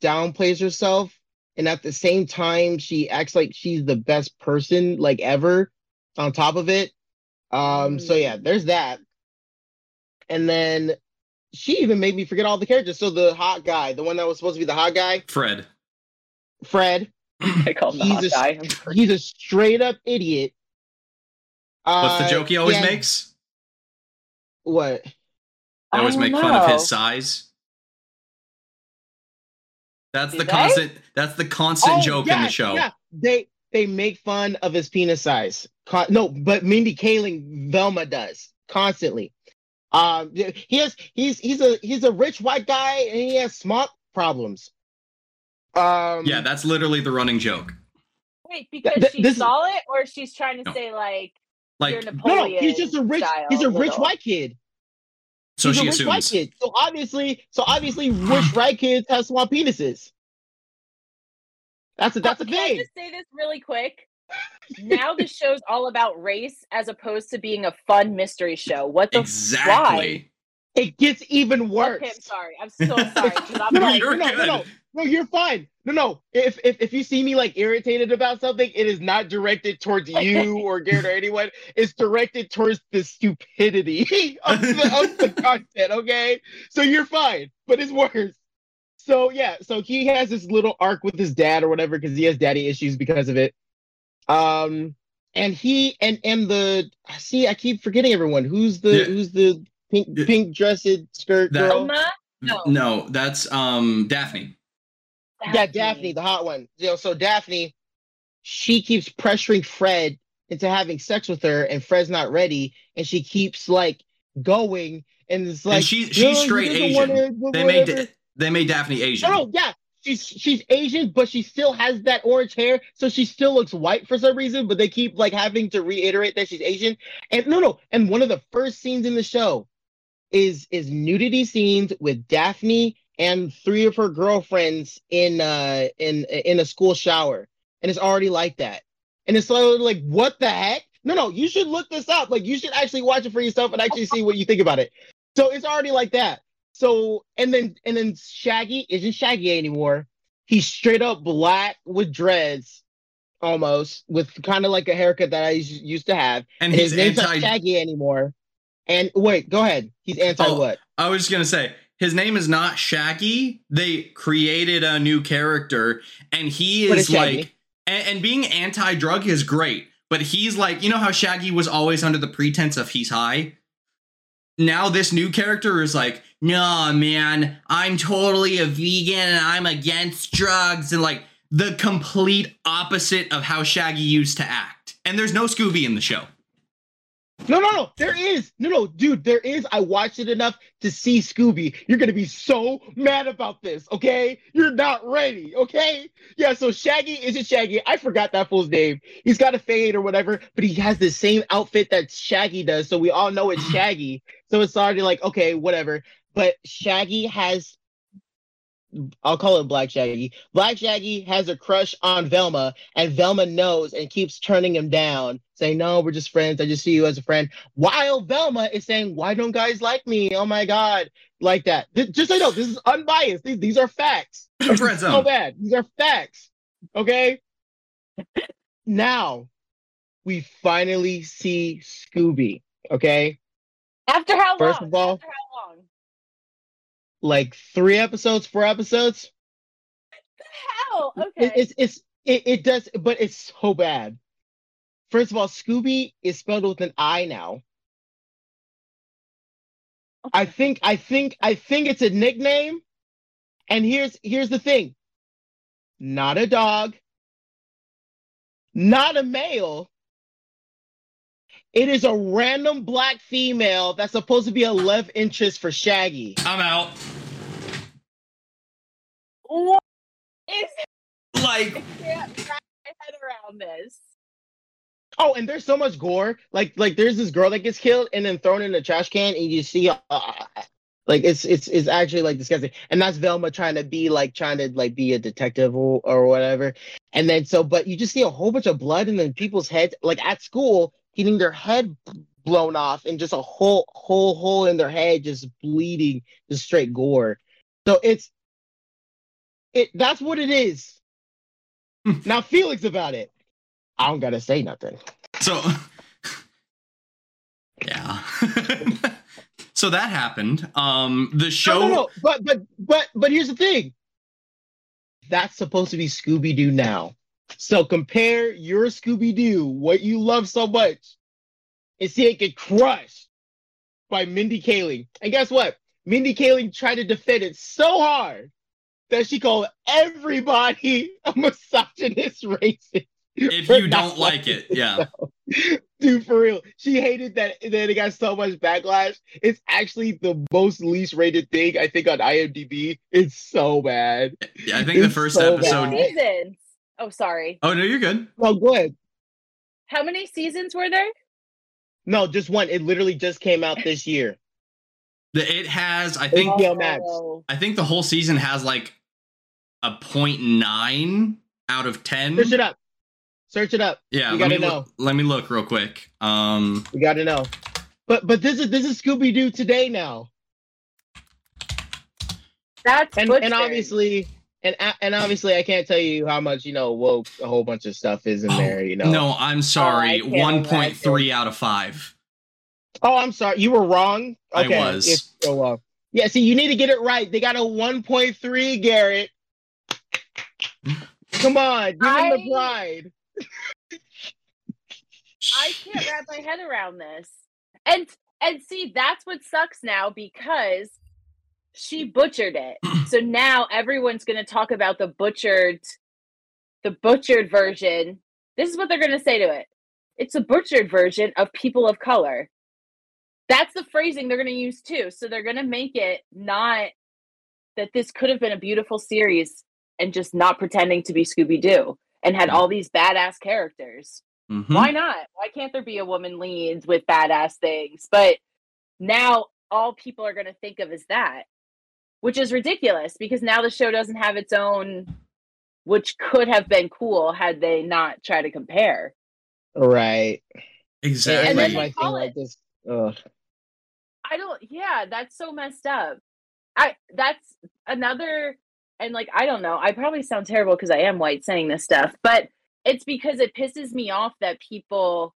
downplays herself. And at the same time, she acts like she's the best person, like, ever on top of it. Um, so, yeah, there's that. And then she even made me forget all the characters. So the hot guy, the one that was supposed to be the hot guy. Fred. Fred. I call him the hot a, guy. He's a straight-up idiot. What's uh, the joke he always yeah. makes? What? They always make know. fun of his size. That's Did the they? constant. That's the constant oh, joke yeah, in the show. Yeah, they they make fun of his penis size. Con- no, but Mindy Kaling, Velma does constantly. Um, he has he's he's a he's a rich white guy and he has smart problems. Um, yeah, that's literally the running joke. Wait, because th- she this, saw it, or she's trying to no. say like, like you're Napoleon. No, he's just a rich. He's a little. rich white kid. So He's she assumes. White kid. So obviously, so obviously, rich white kids have small penises. That's a that's a thing. Can I just say this really quick? Now the show's all about race as opposed to being a fun mystery show. What the exactly? Why? It gets even worse. Okay, I'm sorry. I'm so sorry. I'm no, like, no, no, no, no, no, you're fine. No, no. If if if you see me like irritated about something, it is not directed towards you or Garrett or anyone. It's directed towards the stupidity of the, of the content. Okay, so you're fine, but it's worse. So yeah, so he has this little arc with his dad or whatever because he has daddy issues because of it. Um, and he and and the see, I keep forgetting everyone. Who's the yeah. who's the pink yeah. pink dressed skirt that, girl? No, no, that's um Daphne. Daphne. Yeah, Daphne, the hot one. You know, so Daphne, she keeps pressuring Fred into having sex with her, and Fred's not ready, and she keeps like going, and it's like and she, she's oh, straight Asian. Her, they made da- they made Daphne Asian. Oh yeah, she's she's Asian, but she still has that orange hair, so she still looks white for some reason. But they keep like having to reiterate that she's Asian. And no, no, and one of the first scenes in the show is is nudity scenes with Daphne and three of her girlfriends in uh, in in a school shower, and it's already like that, and it's like, what the heck? No, no, you should look this up. Like, you should actually watch it for yourself and actually see what you think about it. So it's already like that. So and then and then Shaggy isn't Shaggy anymore. He's straight up black with dreads, almost with kind of like a haircut that I used to have. And, and his name's anti- not Shaggy anymore. And wait, go ahead. He's anti oh, what? I was just gonna say. His name is not Shaggy. They created a new character, and he is like, and, and being anti-drug is great, but he's like, you know how Shaggy was always under the pretense of he's high? Now this new character is like, nah, man, I'm totally a vegan, and I'm against drugs, and like the complete opposite of how Shaggy used to act. And there's no Scooby in the show. No, no, no, there is. No, no, dude, there is. I watched it enough to see Scooby. You're going to be so mad about this, okay? You're not ready, okay? Yeah, so Shaggy isn't Shaggy. I forgot that fool's name. He's got a fade or whatever, but he has the same outfit that Shaggy does, so we all know it's Shaggy. So it's already like, okay, whatever. But Shaggy has I'll call it Black Shaggy. Black Shaggy has a crush on Velma, and Velma knows and keeps turning him down, saying, no, we're just friends. I just see you as a friend. While Velma is saying, why don't guys like me? Oh, my God. Like that. Th- just so you know, this is unbiased. These, these are facts. Friend zone. So bad. These are facts. Okay? Now, we finally see Scooby. Okay? After how long? First of all, After how long? Like three episodes, four episodes. What the hell? Okay. It, it's it's it, it does, but it's so bad. First of all, Scooby is spelled with an I now. Okay. I think I think I think it's a nickname. And here's here's the thing. Not a dog. Not a male. It is a random black female that's supposed to be a love interest for Shaggy. I'm out. What is it? Like, I can't wrap my head around this. Oh, and there's so much gore. Like, like there's this girl that gets killed and then thrown in a trash can, and you see, uh, like, it's it's it's actually like disgusting. And that's Velma trying to be like trying to like be a detective or, or whatever. And then so, but you just see a whole bunch of blood and then people's heads, like at school, getting their head blown off and just a whole whole hole in their head, just bleeding, just straight gore. So it's it that's what it is. Now Felix about it. I don't gotta say nothing. So yeah. So that happened. Um the show no, no, no. But but but but here's the thing. That's supposed to be Scooby-Doo now. So compare your Scooby-Doo, what you love so much, and see it get crushed by Mindy Kaling. And guess what? Mindy Kaling tried to defend it so hard that she called everybody a misogynist racist. If you don't like it, yeah. Stuff. Dude, for real. She hated that, that it got so much backlash. It's actually the most least rated thing, I think, on I M D B. It's so bad. Yeah, I think it's the first so episode... Bad. Oh, sorry. Oh, no, you're good. Oh, good. How many seasons were there? No, just one. It literally just came out this year. It has, I think, H B O Max. I think the whole season has like a zero point nine out of ten. Search it up. Search it up. Yeah, you gotta let me know. Look, let me look real quick. Um, we gotta know. But but this is this is Scooby-Doo today now. That's and, and obviously. And and obviously, I can't tell you how much, you know, woke a whole bunch of stuff is in oh, there, you know. No, I'm sorry. Oh, one point three out of five. Oh, I'm sorry. You were wrong? Okay. I was. It's so wrong. Yeah, see, you need to get it right. They got a one point three, Garrett. Come on. Give I... him the pride. I can't wrap my head around this. And And see, that's what sucks now, because... she butchered it. So now everyone's going to talk about the butchered, the butchered version. This is what they're going to say to it. It's a butchered version of people of color. That's the phrasing they're going to use too. So they're going to make it not that this could have been a beautiful series and just not pretending to be Scooby-Doo and had all these badass characters. Mm-hmm. Why not? Why can't there be a woman lead with badass things? But now all people are going to think of is that. Which is ridiculous, because now the show doesn't have its own, which could have been cool had they not tried to compare. Right. Exactly. And then they call it, like this. Ugh. I don't, yeah, that's so messed up. I That's another, and like, I don't know, I probably sound terrible because I am white saying this stuff, but it's because it pisses me off that people,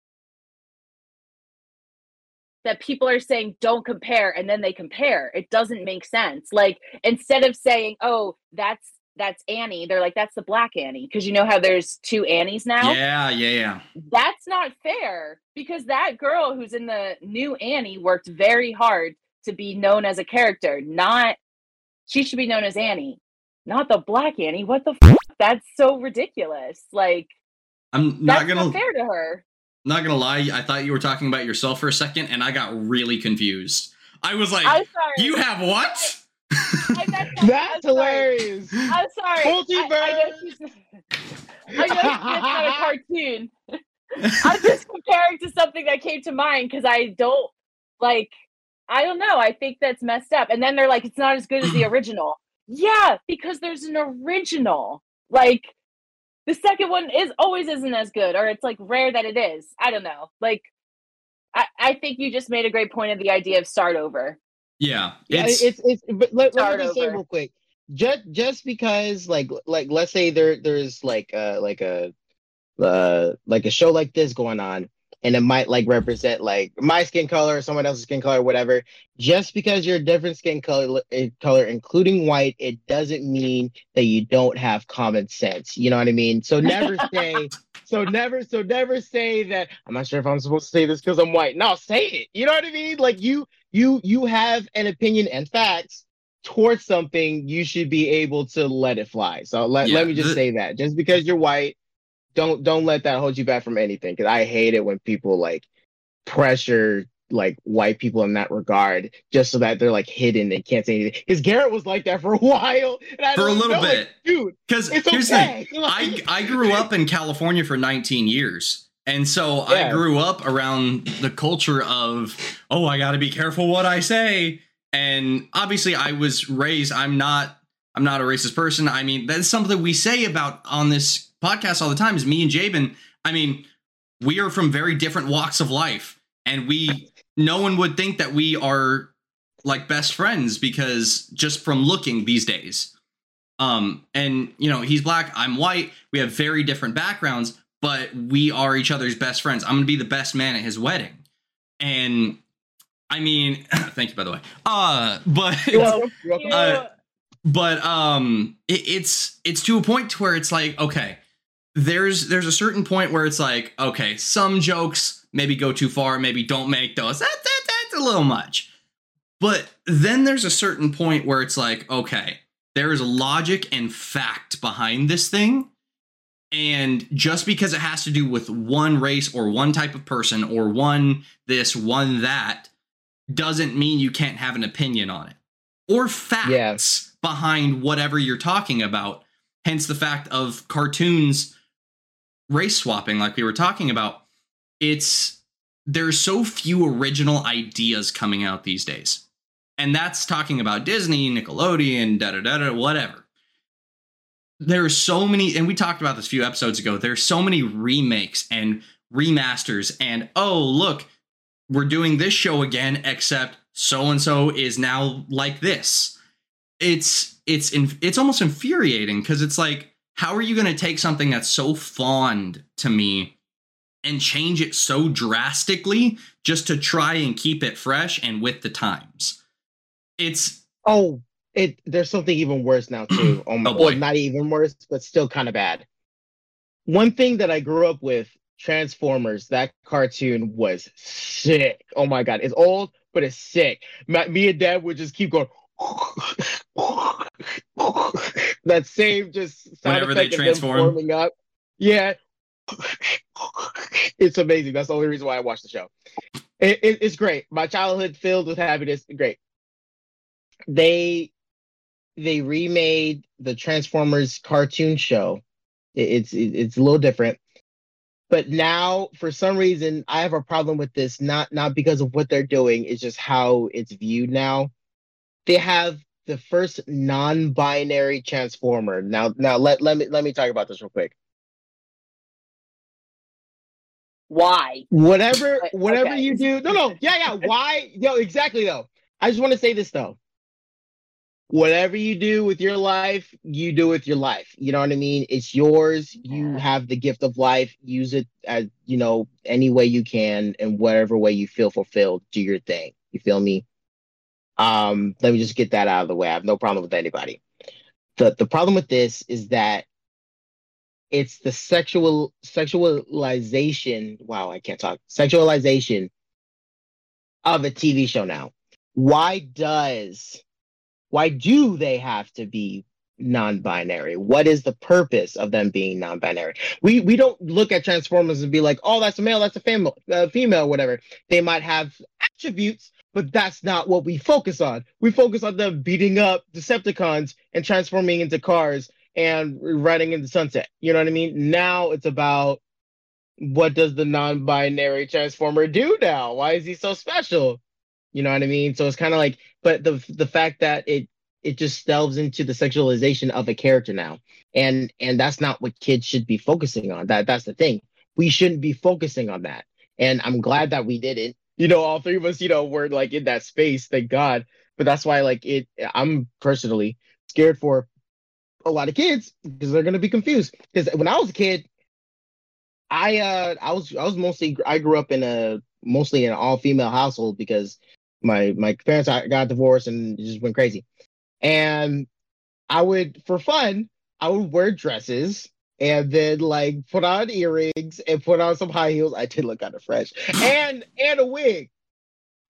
that people are saying, don't compare, and then they compare. It doesn't make sense. Like, instead of saying, oh, that's that's Annie, they're like, that's the black Annie. Because you know how there's two Annies now? Yeah, yeah, yeah. That's not fair. Because that girl who's in the new Annie worked very hard to be known as a character. Not, she should be known as Annie. Not the black Annie. What the f***? That's so ridiculous. Like, I'm not gonna, that's not fair to her. Not gonna lie, I thought you were talking about yourself for a second, and I got really confused. I was like, "You have what?" I, I that's that's I'm hilarious. Sorry. I'm sorry. Multiverse. I, I know it's not a cartoon. I'm just comparing to something that came to mind because I don't like. I don't know. I think that's messed up. And then they're like, "It's not as good as the original." Yeah, because there's an original. Like, the second one is always isn't as good, or it's like rare that it is. I don't know. Like, I, I think you just made a great point of the idea of start over. Yeah, it's yeah, it's. it's but let, let me just say real quick, just just because like like let's say there there's like uh like a uh like a show like this going on, and it might like represent like my skin color or someone else's skin color or whatever. Just because you're a different skin color, color including white, it doesn't mean that you don't have common sense. You know what I mean? So never say, so never, so never say that I'm not sure if I'm supposed to say this because I'm white. No, say it. You know what I mean? Like you, you, you have an opinion and facts towards something. You should be able to let it fly. So let yeah. let me just say that. Just because you're white. Don't don't let that hold you back from anything. Because I hate it when people like pressure like white people in that regard, just so that they're like hidden and can't say anything. Because Garrett was like that for a while, and I for a little know, bit, like, dude. Because here's okay. the thing: I I grew up in California for nineteen years, and so yeah. I grew up around the culture of oh, I got to be careful what I say. And obviously, I was raised. I'm not. I'm not a racist person. I mean, that's something we say about on this podcast all the time is me and Jabin. I mean, we are from very different walks of life, and we no one would think that we are like best friends because just from looking these days. Um, and you know, he's black, I'm white. We have very different backgrounds, but we are each other's best friends. I'm gonna be the best man at his wedding, and I mean, thank you by the way. Uh, but Hello. Uh, but um, it, it's it's to a point where it's like okay. There's there's a certain point where it's like, okay, some jokes maybe go too far, maybe don't make those. That, that, that's a little much. But then there's a certain point where it's like, okay, there is logic and fact behind this thing. And just because it has to do with one race or one type of person or one this, one that, doesn't mean you can't have an opinion on it. Or facts yeah. behind whatever you're talking about. Hence the fact of cartoons race swapping, like we were talking about, it's there's so few original ideas coming out these days. And that's talking about Disney, Nickelodeon, da da da da, whatever. There are so many, and we talked about this a few episodes ago, there's so many remakes and remasters and, oh, look, we're doing this show again, except so-and-so is now like this. It's it's in, it's almost infuriating because it's like, how are you going to take something that's so fond to me and change it so drastically just to try and keep it fresh and with the times? It's oh, it there's something even worse now too. Um, oh boy. Or not even worse, but still kind of bad. One thing that I grew up with, Transformers. That cartoon was sick. Oh my god, it's old, but it's sick. My, me and Dad would just keep going. That same just sound whenever they transform forming up. Yeah. It's amazing. That's the only reason why I watch the show. It, it, it's great. My childhood filled with happiness. Great. They they remade the Transformers cartoon show. It, it's it, it's a little different. But now, for some reason, I have a problem with this. Not not because of what they're doing. It's just how it's viewed now. They have the first non-binary Transformer. Now, now let, let me let me talk about this real quick. Why? Whatever whatever okay. you do. No, no. Yeah, yeah. Why? Yo, exactly, though. I just want to say this, though. Whatever you do with your life, you do with your life. You know what I mean? It's yours. You have the gift of life. Use it as, you know, any way you can and whatever way you feel fulfilled. Do your thing. You feel me? Um, let me just get that out of the way. I have no problem with anybody. The the problem with this is that it's the sexual sexualization. Wow, I can't talk. Sexualization of a T V show now. Why does why do they have to be non-binary? What is the purpose of them being non-binary? We we don't look at Transformers and be like, oh, that's a male, that's a female, uh, female, whatever. They might have attributes. But that's not what we focus on. We focus on them beating up Decepticons and transforming into cars and riding in the sunset. You know what I mean? Now it's about what does the non-binary Transformer do now? Why is he so special? You know what I mean? So it's kind of like, but the the fact that it it just delves into the sexualization of a character now. And and that's not what kids should be focusing on. That That's the thing. We shouldn't be focusing on that. And I'm glad that we did it. You know, all three of us, you know, were like in that space, thank God. But that's why, like, it, I'm personally scared for a lot of kids because they're going to be confused. Because when I was a kid, I uh I was I was mostly I grew up in a mostly in an all female household because my my parents got divorced and it just went crazy. And I would, for fun, I would wear dresses and then like put on earrings and put on some high heels. I did look kind of fresh, and and a wig.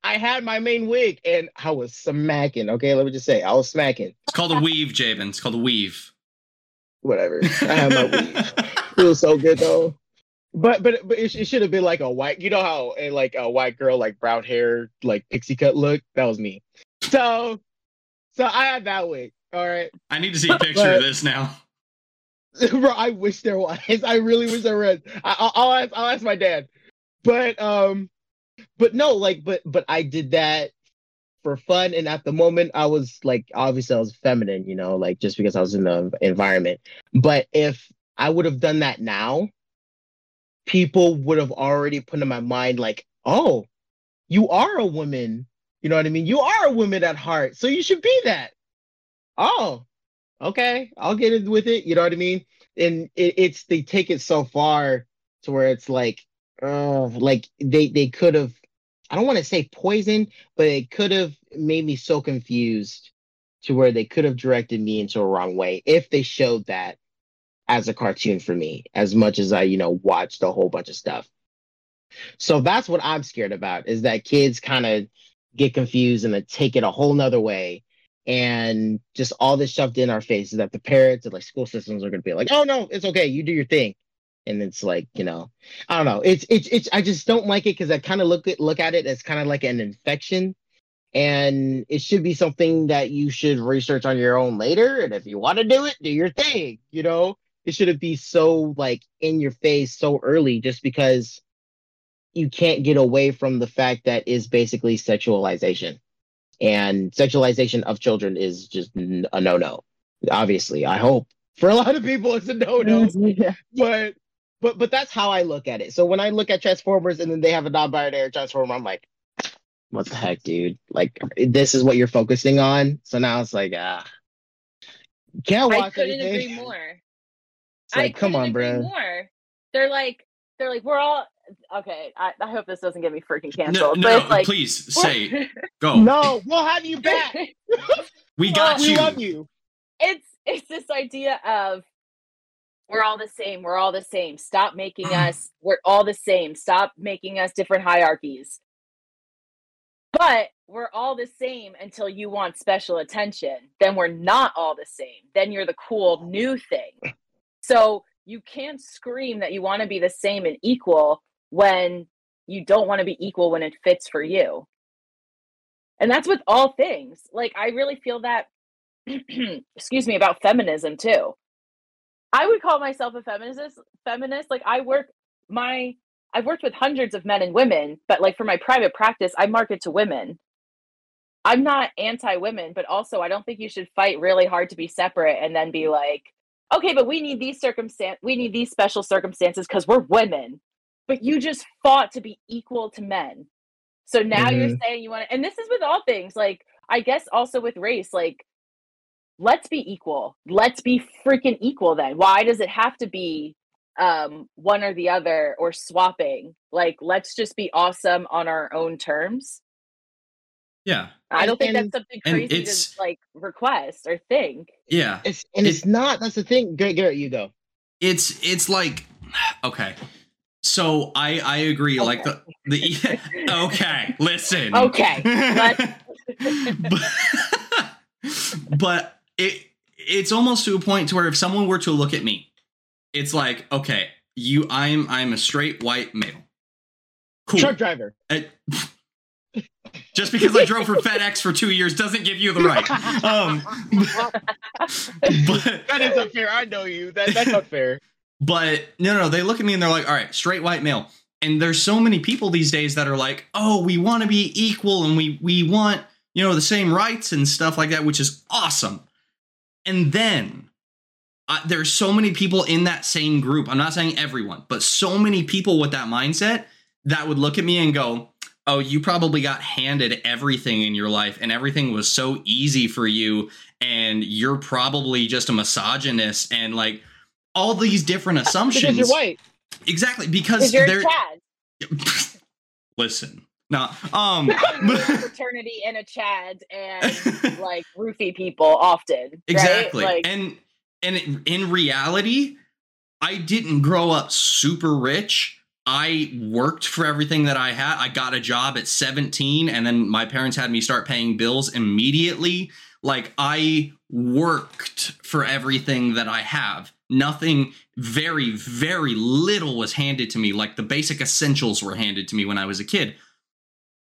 I had my main wig and I was smacking. Okay, let me just say, I was smacking. It's called a weave, Jabin. It's called a weave. Whatever. I had my weave. It was so good though. But but but it, it should have been like a white, you know how and like a white girl, like brown hair, like pixie cut look. That was me. So so I had that wig. All right. I need to see a picture but, of this now. Bro, I wish there was. I really wish there was. I, I'll ask. I'll ask my dad. But um. But no, like, but but I did that for fun, and at the moment, I was like, obviously, I was feminine, you know, like just because I was in the environment. But if I would have done that now, people would have already put in my mind, like, oh, you are a woman, you know what I mean? You are a woman at heart, so you should be that. Oh, okay, I'll get in with it, you know what I mean? And it, it's they take it so far to where it's like. Uh, like they, they could have, I don't want to say poison, but it could have made me so confused to where they could have directed me into a wrong way if they showed that as a cartoon for me, as much as I, you know, watched a whole bunch of stuff. So that's what I'm scared about, is that kids kind of get confused and then take it a whole nother way. And just all this shoved in our faces that the parents and like school systems are going to be like, oh no, it's okay, you do your thing. And it's like, you know, I don't know. It's it's it's. I just don't like it because I kind of look at look at it as kind of like an infection, and it should be something that you should research on your own later. And if you want to do it, do your thing. You know, it shouldn't be so like in your face so early just because you can't get away from the fact that is basically sexualization, and sexualization of children is just a no no. Obviously, I hope for a lot of people it's a no no, yeah. but. But but that's how I look at it. So when I look at Transformers and then they have a non-binary Transformer, I'm like, what the heck, dude? Like, this is what you're focusing on? So now it's like, ah. Can't watch anything. I couldn't anything. agree more. It's like, I come on, bro. More. They're like, they're like, we're all, okay, I, I hope this doesn't get me freaking canceled. No, but no, it's like, please, say, go. No, we'll have you back. We got well, you. We love you. It's, it's this idea of, we're all the same. We're all the same. Stop making us. We're all the same. Stop making us different hierarchies. But we're all the same until you want special attention. Then we're not all the same. Then you're the cool new thing. So you can't scream that you want to be the same and equal when you don't want to be equal when it fits for you. And that's with all things. Like, I really feel that, excuse me, about feminism too. I would call myself a feminist. Feminist, like I work my, I've worked with hundreds of men and women, but like for my private practice, I market to women. I'm not anti-women, but also I don't think you should fight really hard to be separate and then be like, okay, but we need these circumstance, we need these special circumstances because we're women. But you just fought to be equal to men, so now mm-hmm. you're saying you want to. And this is with all things, like I guess also with race, like. Let's be equal. Let's be freaking equal then. Why does it have to be um, one or the other or swapping? Like, let's just be awesome on our own terms. Yeah. I don't and, think that's something crazy to, like, request or think. Yeah. It's, and it's, it's not. That's the thing. Great, Garrett, you go. It's it's like, okay. So I, I agree. Okay. Like, the, the okay, listen. Okay. Let's. but, but It it's almost to a point to where if someone were to look at me, it's like, okay, you, I'm, I'm a straight white male. Cool. Truck driver. I, just because I drove for FedEx for two years doesn't give you the right. Um, but, that is unfair. I know you. That that's unfair. But no, no, they look at me and they're like, all right, straight white male. And there's so many people these days that are like, oh, we want to be equal and we, we want you know, the same rights and stuff like that, which is awesome. And then uh, there are so many people in that same group. I'm not saying everyone, but so many people with that mindset that would look at me and go, oh, you probably got handed everything in your life and everything was so easy for you. And you're probably just a misogynist and like all these different assumptions. Because you're white. Exactly. Because you're they're Chad. Listen. No, um, fraternity in a Chad and like roofie people often. Exactly. Right? Like, and and it, in reality, I didn't grow up super rich. I worked for everything that I had. I got a job at seventeen and then my parents had me start paying bills immediately. Like I worked for everything that I have. Nothing, very, very little was handed to me. Like the basic essentials were handed to me when I was a kid.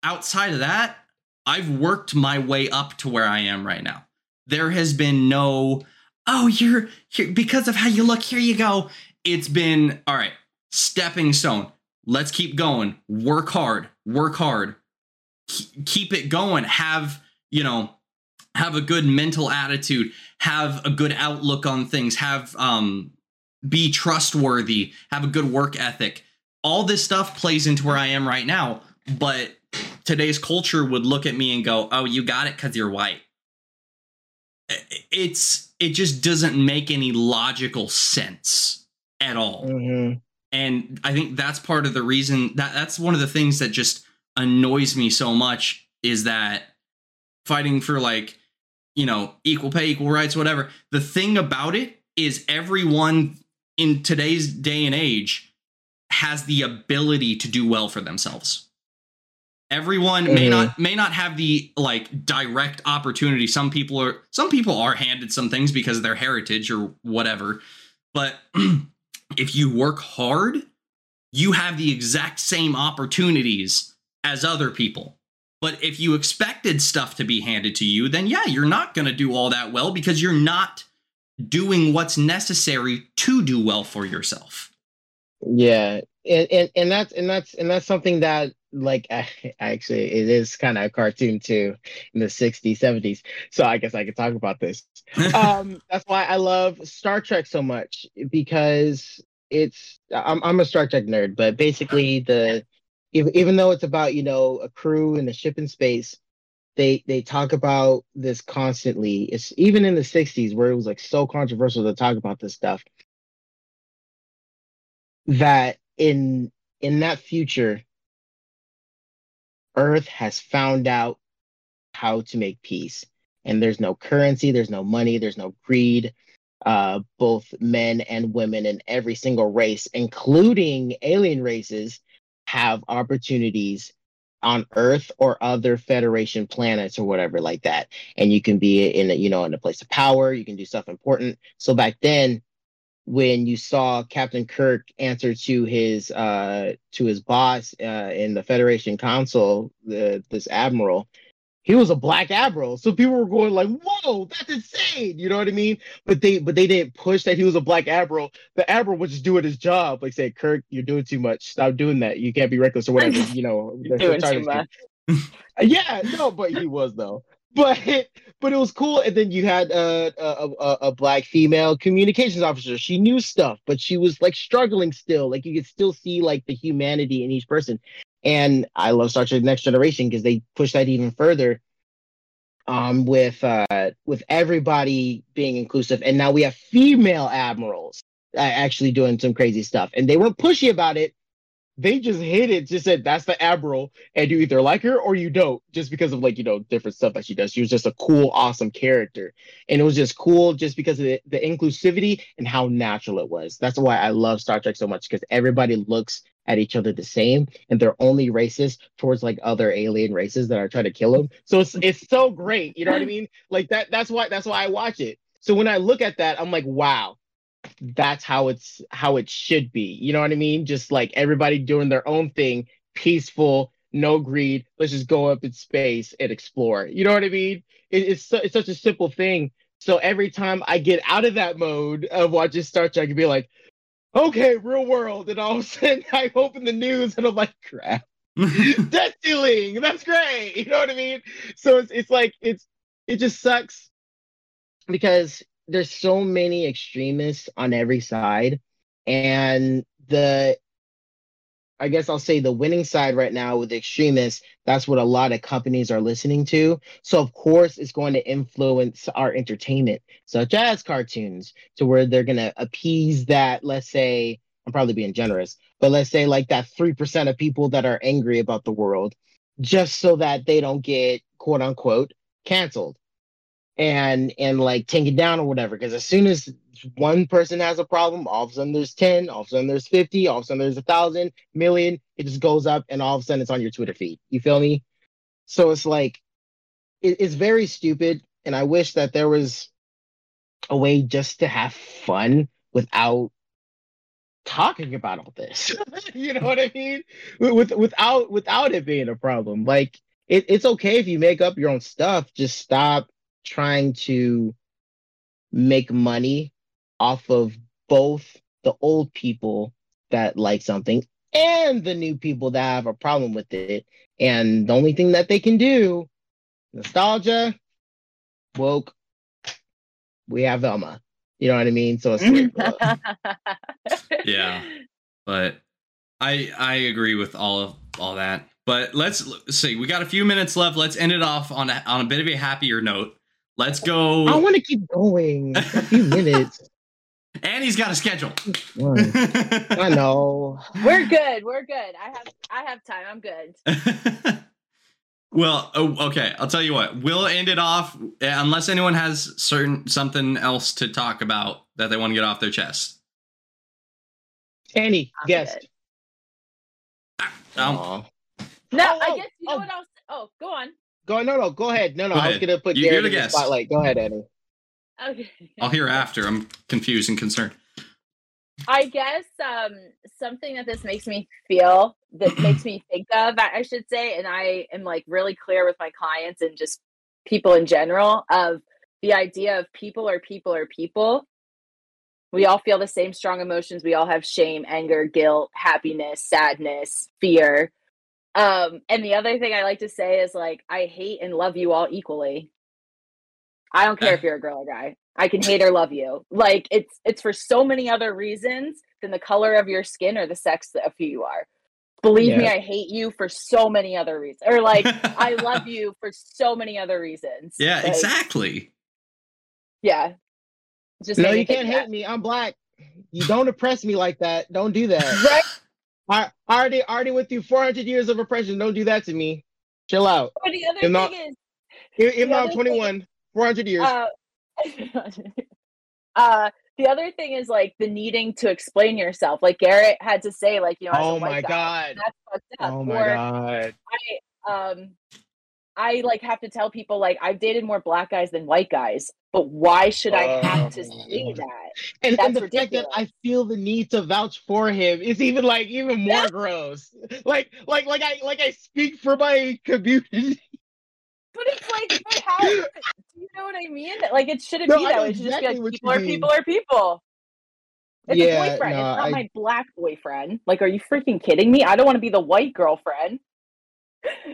Outside of that, I've worked my way up to where I am right now. There has been no, oh, you're, you're because of how you look, here you go. It's been, all right, stepping stone. Let's keep going. Work hard. Work hard. Keep it going. Have, you know, have a good mental attitude. Have a good outlook on things. Have, um, be trustworthy. Have a good work ethic. All this stuff plays into where I am right now. But today's culture would look at me and go, oh, you got it because you're white. It's it just doesn't make any logical sense at all. Mm-hmm. And I think that's part of the reason that that's one of the things that just annoys me so much is that fighting for like, you know, equal pay, equal rights, whatever. The thing about it is everyone in today's day and age has the ability to do well for themselves. Everyone mm-hmm. may not may not have the like direct opportunity. Some people are some people are handed some things because of their heritage or whatever. But if you work hard, you have the exact same opportunities as other people. But if you expected stuff to be handed to you, then, yeah, you're not going to do all that well because you're not doing what's necessary to do well for yourself. Yeah. And, and, and that's and that's and that's something that like I, actually it is kind of a cartoon too in the sixties, seventies. So I guess I could talk about this. um, that's why I love Star Trek so much, because it's I'm I'm a Star Trek nerd, but basically the even, even though it's about, you know, a crew and a ship in space, they they talk about this constantly. It's even in the sixties where it was like so controversial to talk about this stuff that. In in that future, Earth has found out how to make peace. And there's no currency, there's no money, there's no greed. Uh, both men and women in every single race, including alien races, have opportunities on Earth or other Federation planets or whatever like that. And you can be in a, you know, in a place of power, you can do stuff important. So back then, when you saw Captain Kirk answer to his uh, to his boss uh, in the Federation Council, the, this admiral, he was a black admiral. So people were going like, "Whoa, that's insane!" You know what I mean? But they but they didn't push that he was a black admiral. The admiral was just doing his job, like saying, "Kirk, you're doing too much. Stop doing that. You can't be reckless or whatever." You know, you're doing too much. Yeah, no, but he was though. But it, but it was cool, and then you had uh, a, a a black female communications officer. She knew stuff, but she was like struggling still. Like you could still see like the humanity in each person. And I love Star Trek: Next Generation because they push that even further. Um, with uh with everybody being inclusive, and now we have female admirals uh, actually doing some crazy stuff, and they weren't pushy about it. They just hit it, just said, that's the admiral, and you either like her or you don't, just because of, like, you know, different stuff that she does. She was just a cool, awesome character, and it was just cool just because of the, the inclusivity and how natural it was. That's why I love Star Trek so much, because everybody looks at each other the same, and they're only racist towards, like, other alien races that are trying to kill them. So it's it's so great, you know what I mean? Like, that. that's why that's why I watch it. So when I look at that, I'm like, wow. That's how it's how it should be. You know what I mean? Just like everybody doing their own thing, peaceful, no greed. Let's just go up in space and explore. You know what I mean? It, it's su- it's such a simple thing. So every time I get out of that mode of watching Star Trek, I can be like, okay, real world. And all of a sudden I open the news and I'm like, crap. Debt ceiling. That's great. You know what I mean? So it's it's like it's it just sucks because there's so many extremists on every side, and the I guess I'll say the winning side right now with the extremists, that's what a lot of companies are listening to. So, of course, it's going to influence our entertainment, such as cartoons, to where they're going to appease that, let's say, I'm probably being generous, but let's say like that three percent of people that are angry about the world, just so that they don't get, quote unquote, canceled and and like taken down or whatever. Because as soon as one person has a problem, all of a sudden there's ten, all of a sudden there's fifty, all of a sudden there's a thousand, million. It just goes up, and all of a sudden it's on your Twitter feed. You feel me? So it's like it, it's very stupid, and I wish that there was a way just to have fun without talking about all this. You know what I mean? With without without it being a problem. Like it, it's okay if you make up your own stuff. Just stop trying to make money off of both the old people that like something and the new people that have a problem with it. And the only thing that they can do, nostalgia, woke, we have Velma. You know what I mean? So it's like, yeah, but I I agree with all of all that. But let's, let's see, we got a few minutes left. Let's end it off on a, on a bit of a happier note. Let's go. I want to keep going. A few minutes. Annie's got a schedule. I know. We're good. We're good. I have I have time. I'm good. Well, oh, okay. I'll tell you what. We'll end it off unless anyone has certain something else to talk about that they want to get off their chest. Annie, guest. No, oh, I guess you know oh. what else. Oh, go on. Go no no go ahead no no. Go I was ahead. Gonna put you, Garrett in the spotlight. Go ahead, Annie. Okay. I'll hear after. I'm confused and concerned. I guess um, something that this makes me feel that makes me think of, I should say, and I am like really clear with my clients and just people in general of the idea of people are people are people. We all feel the same strong emotions. We all have shame, anger, guilt, happiness, sadness, fear. Um, and the other thing I like to say is like, I hate and love you all equally. I don't care if you're a girl or guy. I can hate or love you. Like it's, it's for so many other reasons than the color of your skin or the sex of who you are. Believe yeah. me, I hate you for so many other reasons. Or like, I love you for so many other reasons. Yeah, like, exactly. Yeah. Just no, you can't hate me. I'm black. You don't oppress me like that. Don't do that. Right? I already already went through four hundred years of oppression. Don't do that to me. Chill out. Or the other I'm thing not, is... I'm twenty-one. Thing, four hundred years. Uh, uh, the other thing is, like, the needing to explain yourself. Like, Garrett had to say, like, you know, oh my God. That's fucked up. Oh, my or God. I, um, I, like, have to tell people, like, I've dated more black guys than white guys. But why should I have to say that? And, and the ridiculous. fact that I feel the need to vouch for him is even like even more gross. Like, like, like I, like I speak for my community. But it's like, but how? Do you know what I mean? Like, it shouldn't no, be that way. It should exactly just be like, people are people are people. It's yeah, a boyfriend. No, it's not I... my black boyfriend. Like, are you freaking kidding me? I don't want to be the white girlfriend.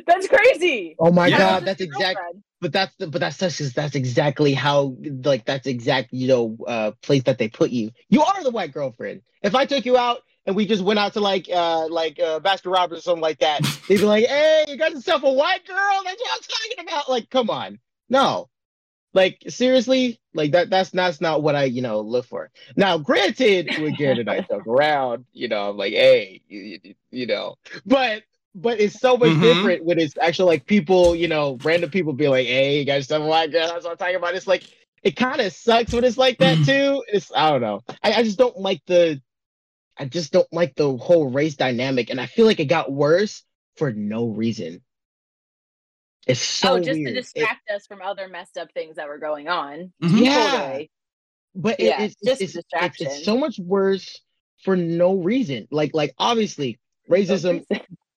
That's crazy. Oh my yeah, God, that's exactly. But that's the, but that's such as that's exactly how like that's exact you know uh place that they put you. You are the white girlfriend. If I took you out and we just went out to like uh like uh Baskin Robbins or something like that, they'd be like, "Hey, you got yourself a white girl? That's what I'm talking about." Like, come on, no, like seriously, like that that's not, that's not what I you know look for. Now, granted, with Garrett and I joke around, you know, I'm like, "Hey, you, you, you know," but. But it's so much mm-hmm. different when it's actually like people, you know, random people be like, "Hey, you got yourself a white girl." That's what I'm talking about. It's like it kind of sucks when it's like that too. It's I don't know. I, I just don't like the, I just don't like the whole race dynamic, and I feel like it got worse for no reason. It's so oh, just weird. to distract it, us from other messed up things that were going on. Mm-hmm. Yeah, totally. But it, yeah, it's just it's, distraction. It's, it's so much worse for no reason. Like like obviously racism.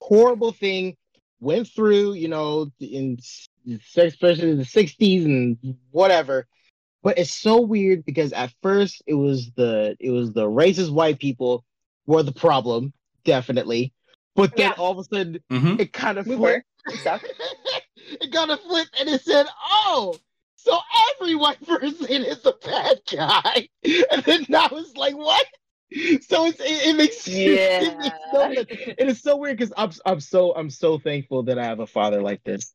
Horrible thing went through, you know, in especially in the sixties and whatever. But it's so weird because at first it was the it was the racist white people were the problem, definitely. But then yeah. all of a sudden, mm-hmm. it kind of we flipped. It kind of flipped, and it said, "Oh, so every white person is a bad guy." And then I was like, "What?" So it's, it, it makes yeah. it, makes so much, it is so weird because I'm I'm so I'm so thankful that I have a father like this.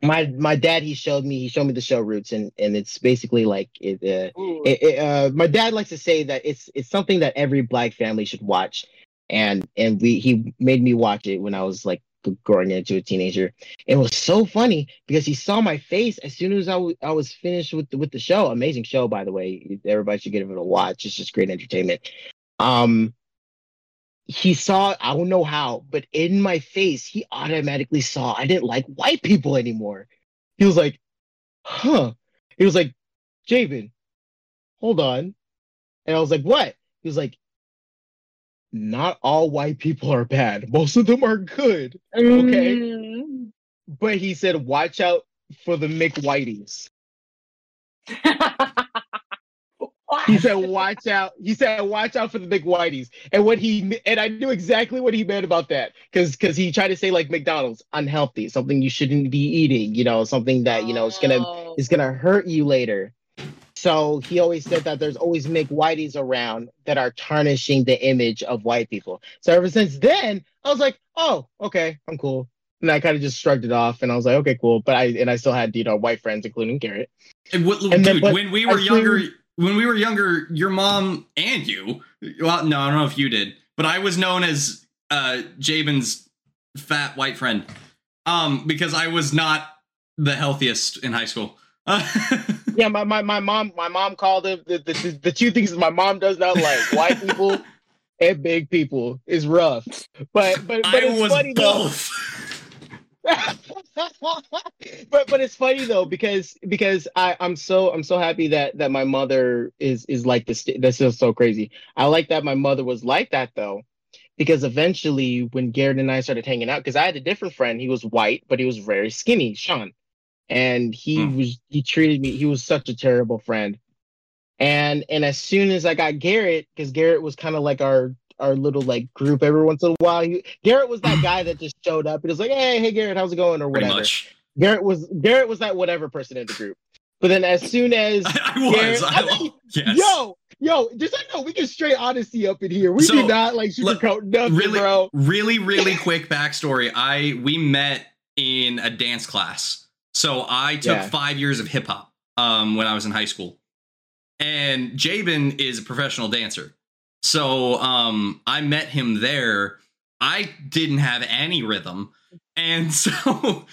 My my dad he showed me he showed me the show Roots, and and it's basically like it, uh, it, it uh, my dad likes to say that it's it's something that every black family should watch. And and we he made me watch it when I was like growing into a teenager. It was so funny because he saw my face as soon as I, w- I was finished with the, with the show. Amazing show, by the way. Everybody should give it a watch. It's just great entertainment. Um, he saw, I don't know how, but in my face, he automatically saw I didn't like white people anymore. He was like, huh. He was like, Jabin, hold on. And I was like, what? He was like, not all white people are bad. Most of them are good. Okay. Mm. But he said, watch out for the McWhiteys. He said, watch out. He said, watch out for the McWhiteys. And what he and I knew exactly what he meant about that. Cause cause he tried to say like McDonald's, unhealthy, something you shouldn't be eating, you know, something that, you know, is gonna is gonna hurt you later. So he always said that there's always McWhiteys around that are tarnishing the image of white people. So ever since then, I was like, oh, okay, I'm cool. And I kind of just shrugged it off, and I was like, okay, cool. But I and I still had, you know, white friends, including Garrett. And what, and dude, then, but when we were I younger, think, when we were younger, your mom and you, well, no, I don't know if you did, but I was known as uh, Jabin's fat white friend um, because I was not the healthiest in high school. yeah, my, my, my mom my mom called it the, the the two things my mom does not like: white people and big people. It's rough, but but, but I it's was funny both. Though. but but it's funny though because because I I'm so I'm so happy that that my mother is is like this. That's just so crazy. I like that my mother was like that though, because eventually when Garrett and I started hanging out, because I had a different friend, he was white but he was very skinny, Sean. And he mm. was, he treated me, he was such a terrible friend. And and as soon as I got Garrett, because Garrett was kind of like our, our little like group every once in a while. He, Garrett was that guy that just showed up and was like, hey, hey, Garrett, how's it going? Or whatever. Garrett was Garrett was that whatever person in the group. But then as soon as I, I was, Garrett, I, I mean, was, yes. Yo, yo, just I know we get straight honesty up in here. We so, do not like supercoat nothing, really, bro. Really, really quick backstory. I we met in a dance class. So I took yeah. five years of hip hop um, when I was in high school, and Jabin is a professional dancer. So um, I met him there. I didn't have any rhythm. And so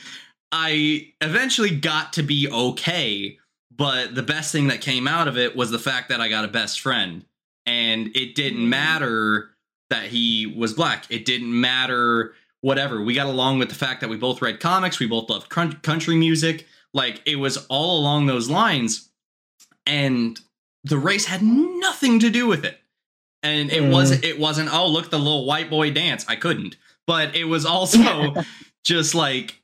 I eventually got to be OK. But the best thing that came out of it was the fact that I got a best friend, and it didn't matter that he was black. It didn't matter. Whatever. We got along with the fact that we both read comics. We both loved country music. Like, it was all along those lines. And the race had nothing to do with it. And it mm. wasn't, it wasn't, oh, look, the little white boy dance. I couldn't. But it was also just like,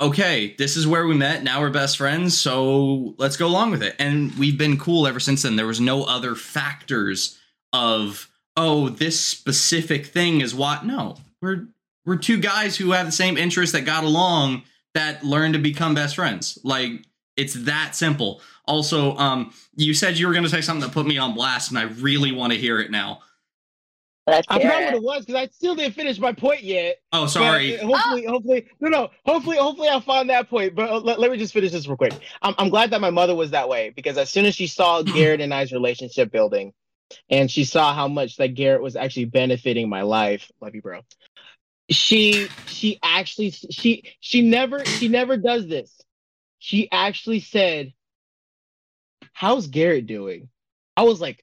okay, this is where we met. Now we're best friends. So let's go along with it. And we've been cool ever since then. There was no other factors of, oh, this specific thing is what. No, we're. We're two guys who have the same interests that got along that learned to become best friends. Like, it's that simple. Also, um, you said you were going to say something that put me on blast, and I really want to hear it now. Let's I forgot it. What it was because I still didn't finish my point yet. Oh, sorry. But hopefully, oh. hopefully, no, no. Hopefully, hopefully, I'll find that point. But let, let me just finish this real quick. I'm, I'm glad that my mother was that way because as soon as she saw Garrett and I's relationship building, and she saw how much that Garrett was actually benefiting my life. Love you, bro. She she actually she she never she never does this. She actually said, "How's Garrett doing?" I was like,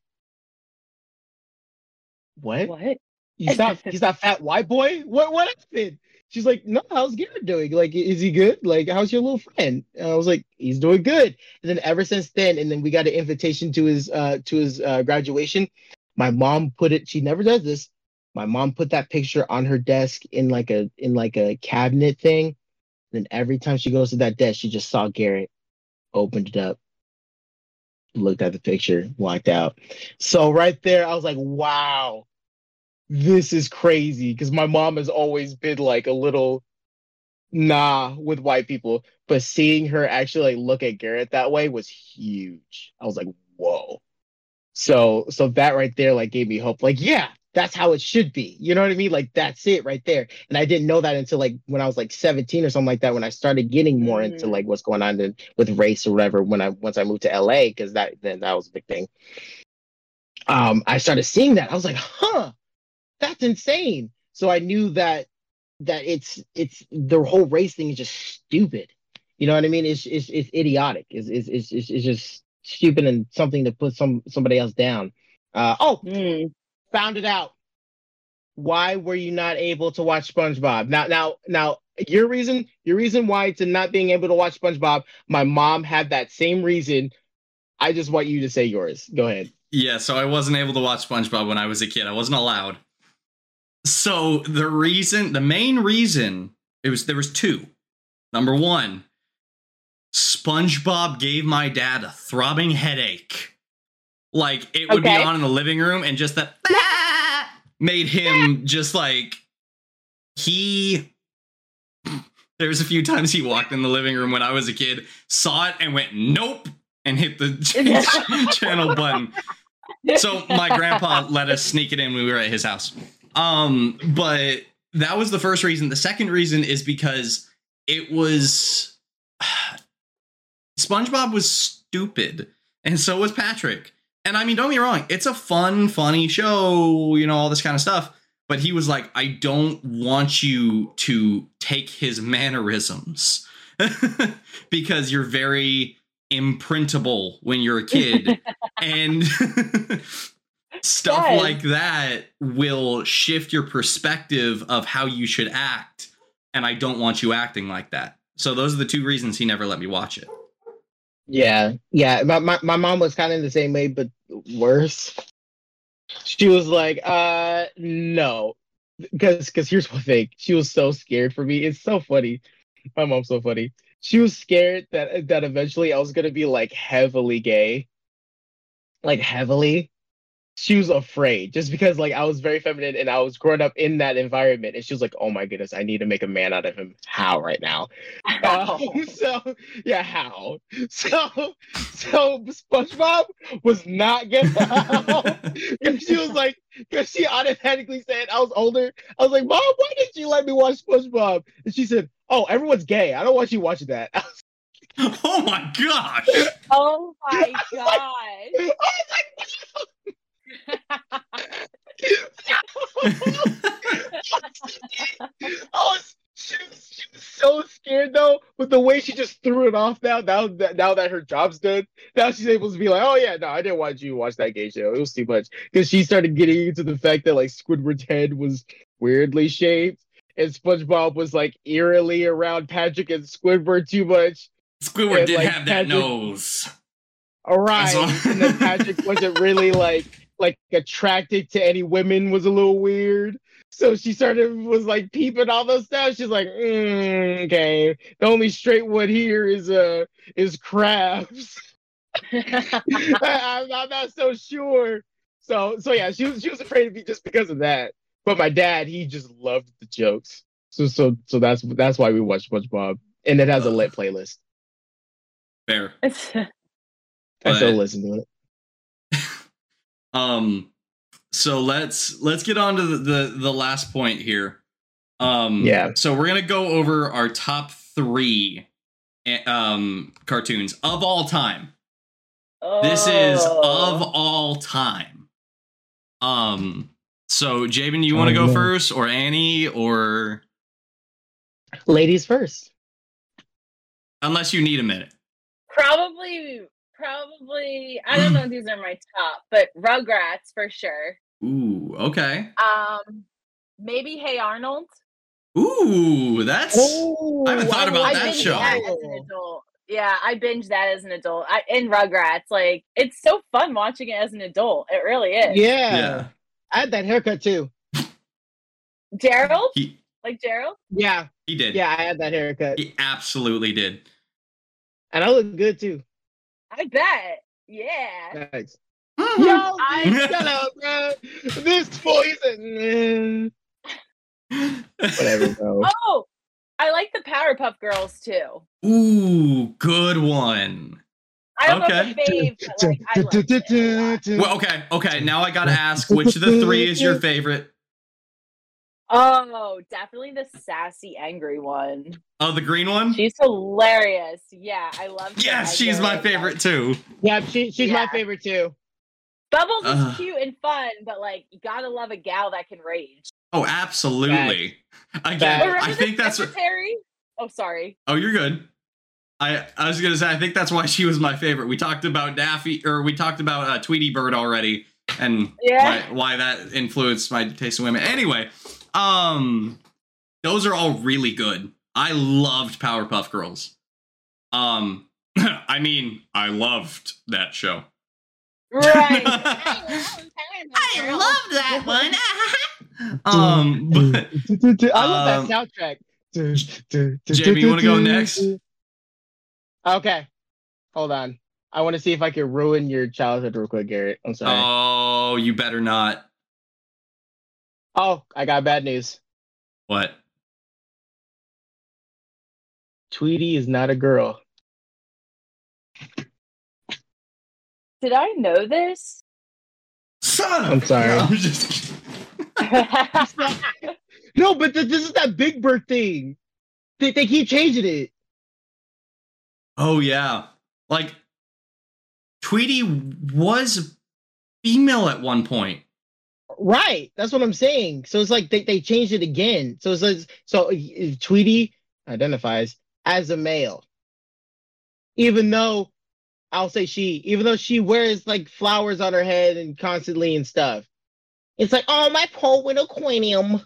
"What? What? He's not he's not fat white boy? What what happened?" She's like, "No, how's Garrett doing? Like, is he good? Like, how's your little friend?" And I was like, "He's doing good." And then ever since then, and then we got an invitation to his uh to his uh, graduation. My mom put it. She never does this. My mom put that picture on her desk in like a in like a cabinet thing. And then every time she goes to that desk, she just saw Garrett, opened it up, looked at the picture, walked out. So right there, I was like, wow, this is crazy, because my mom has always been like a little nah with white people, but seeing her actually like look at Garrett that way was huge. I was like, whoa. So so that right there like gave me hope. Like, yeah, that's how it should be. You know what I mean? Like, that's it right there. And I didn't know that until like when I was like seventeen or something like that, when I started getting more mm-hmm. into like what's going on in, with race or whatever. When I once I moved to L A, because that then that was a big thing. Um, I started seeing that. I was like, huh, that's insane. So I knew that that it's it's the whole race thing is just stupid. You know what I mean? It's it's it's idiotic. It's it's it's it's, it's just stupid and something to put some somebody else down. Uh, oh. Mm. Found it out. Why were you not able to watch SpongeBob? Now, now, now, your reason, your reason why to not being able to watch SpongeBob, my mom had that same reason. I just want you to say yours. Go ahead. Yeah, so I wasn't able to watch SpongeBob when I was a kid. I wasn't allowed. So the reason, the main reason, it was there was two. Number one, SpongeBob gave my dad a throbbing headache. Like, it would okay. be on in the living room, and just that ah! made him just, like, he... There was a few times he walked in the living room when I was a kid, saw it, and went, nope, and hit the ch- channel button. So my grandpa let us sneak it in when we were at his house. Um, but that was the first reason. The second reason is because it was... SpongeBob was stupid, and so was Patrick. And I mean, don't get me wrong, it's a fun, funny show, you know, all this kind of stuff. But he was like, I don't want you to take his mannerisms because you're very imprintable when you're a kid. And stuff yes. like that will shift your perspective of how you should act. And I don't want you acting like that. So those are the two reasons he never let me watch it. Yeah, yeah. My, my my mom was kind of the same way, but worse. She was like, uh, no. Because because here's one thing. She was so scared for me. It's so funny. My mom's so funny. She was scared that that eventually I was going to be, like, heavily gay. Like, heavily. She was afraid. Just because, like, I was very feminine and I was growing up in that environment. And she was like, oh, my goodness, I need to make a man out of him. How right now? Uh, so, yeah, how? So, so SpongeBob was not getting out. And she was like, because she automatically said, I was older. I was like, Mom, why didn't you let me watch SpongeBob? And she said, oh, everyone's gay. I don't want you watching that. I was like, oh, my gosh. Oh, my gosh. I was like, oh, my God. Oh, she, she was so scared though, but the way she just threw it off now, now that now that her job's done, now she's able to be like, oh yeah, no, I didn't want you to watch that gay show. It was too much. Because she started getting into the fact that like Squidward's head was weirdly shaped and SpongeBob was like eerily around Patrick and Squidward too much. Squidward and, did like, have that Patrick... nose. All right. And then Patrick wasn't really like like attracted to any women, was a little weird. So she started was like peeping all those stuff. She's like, mm, okay, the only straight one here is uh is Krabs. I, I'm not so sure. So so yeah, she was she was afraid of me just because of that. But my dad, he just loved the jokes. So so so that's that's why we watch SpongeBob, and it has a lit playlist. Fair. I still listen to it. Um, so let's let's get on to the, the, the last point here. Um, yeah. So we're gonna go over our top three um cartoons of all time. Oh. This is of all time. Um. So Jabin, you want to oh, go man. first, or Annie, or ladies first? Unless you need a minute. Probably. Probably, I don't know if these are my top, but Rugrats for sure. Ooh, okay. Um, maybe Hey Arnold. Ooh, that's... Ooh, I haven't thought I, about I that show. That as an adult. Yeah, I binged that as an adult. I, in Rugrats, like, it's so fun watching it as an adult. It really is. Yeah. yeah. I had that haircut, too. Gerald? He, like Gerald? Yeah. He did. Yeah, I had that haircut. He absolutely did. And I look good, too. I bet. Yeah. Nice. Y'all celebrate this poison. Whatever, bro. Oh, I like the Powerpuff Girls too. Ooh, good one. I don't okay. know if it's a fave, but like, I well, okay, okay. Now I gotta ask, which of the three is your favorite? Oh, definitely the sassy, angry one. Oh, the green one? She's hilarious. Yeah, I love her. Yes, she's my favorite too. Yeah, she, she's yeah. my favorite too. Bubbles uh, is cute and fun, but like, you gotta love a gal that can rage. Oh, absolutely. Back. Again, Back. I think that's... Secretary? Oh, sorry. Oh, you're good. I, I was going to say, I think that's why she was my favorite. We talked about Daffy, or we talked about uh, Tweety Bird already, and yeah. why, why that influenced my taste in women. Anyway, um, those are all really good. I loved Powerpuff Girls. Um, I mean, I loved that show. Right. I loved that one. um, but, I love that soundtrack. Jamie, you want to go next? Okay, hold on. I want to see if I can ruin your childhood real quick, Garrett. I'm sorry. Oh, you better not. Oh, I got bad news. What? Tweety is not a girl. Did I know this? Son of I'm sorry. No, I'm just no, but th- this is that Big Bird thing. They, they keep changing it. Oh, yeah. Like, Tweety was female at one point. Right. That's what I'm saying. So it's like they, they changed it again. So it's like, so Tweety identifies as a male. Even though, I'll say she, even though she wears, like, flowers on her head and constantly and stuff. It's like, oh, my poor little quinium.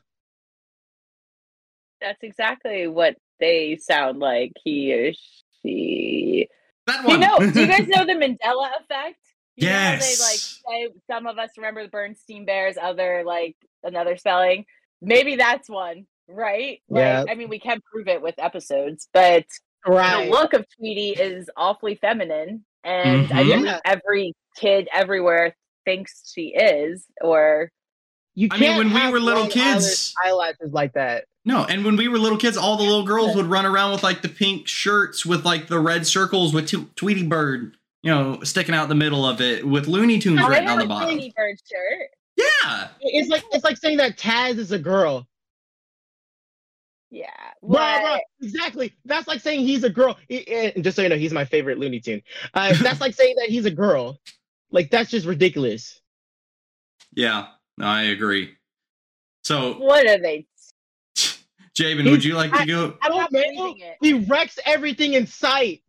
That's exactly what they sound like. He or she. See. That one. You know, do you guys know the Mandela effect? You yes. Know they, like, they, some of us remember the Bernstein Bears, other like another spelling. Maybe that's one, right? Like, yeah. I mean, we can prove it with episodes, but right. The look of Tweety is awfully feminine, and mm-hmm. I think yeah. every kid everywhere thinks she is. Or you can't. I mean, when we were little kids, eyelashes like that. No, and when we were little kids, all the little girls would run around with, like, the pink shirts with, like, the red circles with t- Tweety Bird, you know, sticking out the middle of it with Looney Tunes written on the bottom. I have a Tweety Bird shirt. Yeah! It's like, it's like saying that Taz is a girl. Yeah. Right, right, exactly. That's like saying he's a girl. It, it, just so you know, he's my favorite Looney Tune. Uh, that's like saying that he's a girl. Like, that's just ridiculous. Yeah, I agree. So... What are they... Jabin, He's, would you like I, to go? I don't know. He wrecks everything in sight.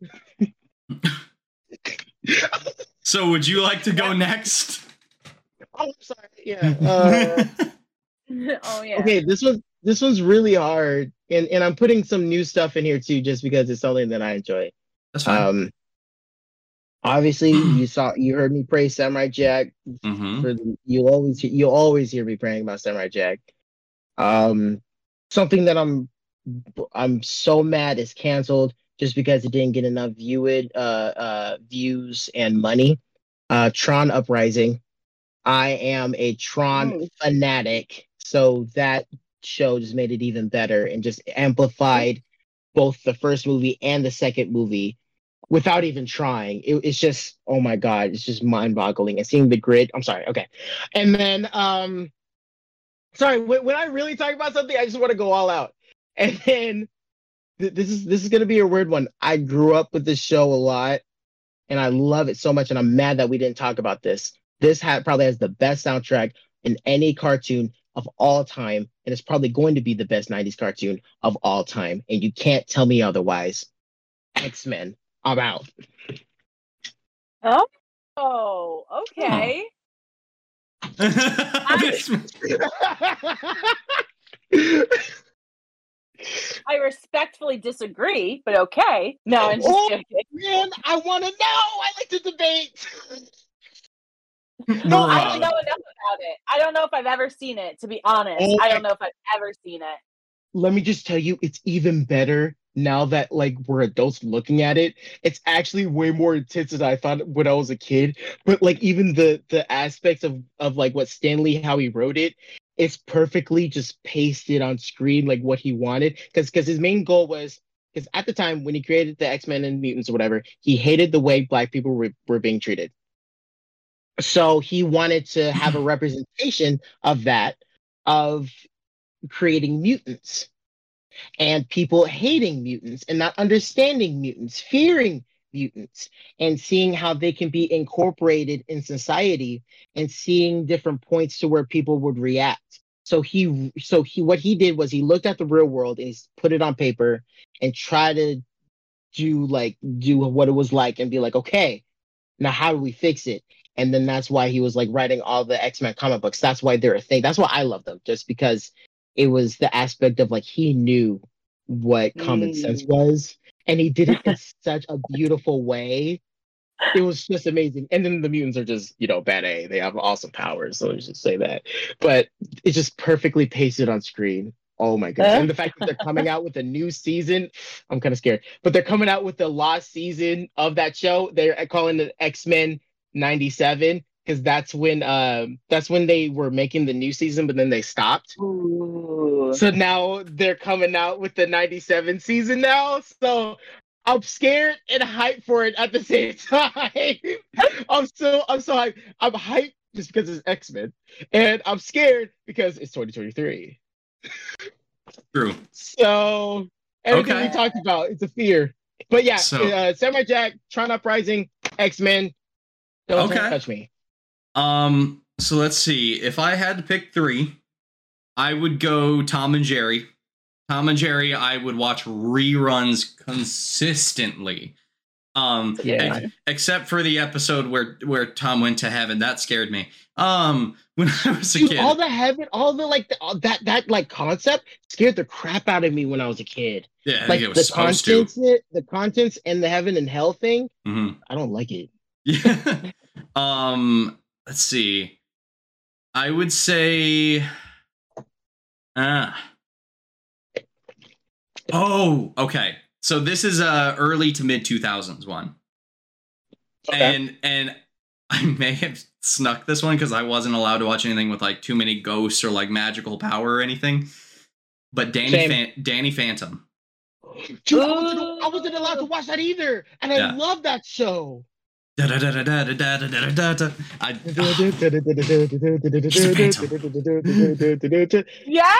So, would you like to go next? Oh, I'm sorry. Yeah. Uh, oh, yeah. Okay, this was this one's really hard, and and I'm putting some new stuff in here too, just because it's something that I enjoy. That's fine. Um, obviously, you saw, you heard me praise Samurai Jack. Mm-hmm. For the, you always you always hear me praying about Samurai Jack. Um. Something that I'm I'm so mad is canceled just because it didn't get enough viewed, uh, uh, views and money. Uh, Tron Uprising. I am a Tron mm. fanatic, so that show just made it even better and just amplified both the first movie and the second movie without even trying. It, it's just, oh my God, it's just mind-boggling. And seeing the grid, I'm sorry, okay. And then... um. Sorry, when, when I really talk about something, I just want to go all out. And then th- this is this is going to be a weird one. I grew up with this show a lot, and I love it so much, and I'm mad that we didn't talk about this. This ha- probably has the best soundtrack in any cartoon of all time, and it's probably going to be the best nineties cartoon of all time, and you can't tell me otherwise. X-Men, I'm out. Oh, oh okay. Huh. I, I respectfully disagree, but okay. No, I'm just oh, joking. Man, I want to know. I like to debate. No, I don't know enough about it. I don't know if I've ever seen it, to be honest. Okay. I don't know if I've ever seen it. Let me just tell you, it's even better now that like we're adults looking at it, it's actually way more intense than I thought when I was a kid. But like even the the aspects of of like what Stanley, how he wrote it, it's perfectly just pasted on screen like what he wanted, because because his main goal was, because at the time when he created the X-Men and mutants or whatever, he hated the way black people were, were being treated. So he wanted to have a representation of that, of creating mutants and people hating mutants and not understanding mutants, fearing mutants, and seeing how they can be incorporated in society and seeing different points to where people would react. So he, so he, what he did was he looked at the real world and he put it on paper and tried to do like do what it was like and be like, okay, now how do we fix it? And then that's why he was like writing all the X-Men comic books. That's why they're a thing. That's why I love them, just because it was the aspect of like he knew what common mm. sense was, and he did it in such a beautiful way. It was just amazing. And then the mutants are just, you know, bad A. They have awesome powers, so let's just say that. But it's just perfectly pasted on screen. Oh my goodness. And the fact that they're coming out with a new season, I'm kind of scared. But they're coming out with the last season of that show. They're calling it X-Men ninety-seven, because that's when um that's when they were making the new season, but then they stopped. Ooh. So now they're coming out with the ninety-seven season now, so I'm scared and hyped for it at the same time. I'm so I'm so hyped. I'm hyped just because it's X-Men, and I'm scared because it's twenty twenty-three. True. So everything okay. we talked about, it's a fear. But yeah, so. uh, Samurai Jack, Tron Uprising, X-Men. Don't okay. touch me. Um, so let's see. If I had to pick three, I would go Tom and Jerry. Tom and Jerry, I would watch reruns consistently. Um, yeah. ex- except for the episode where, where Tom went to heaven. That scared me. Um, when I was a Dude, kid. All the heaven, all the like, the, all that, that like concept scared the crap out of me when I was a kid. Yeah, I like, think it was the supposed contents, to. It, the contents and the heaven and hell thing, mm-hmm. I don't like it. Yeah. Um, let's see. I would say ah. Oh, okay. So this is a early to mid two thousands one. Okay. And and I may have snuck this one cuz I wasn't allowed to watch anything with like too many ghosts or like magical power or anything. But Danny Fan- Danny Phantom. Dude, I wasn't, I wasn't allowed to watch that either. And yeah. I love that show. Da da da da da da da da da da. I. Yeah.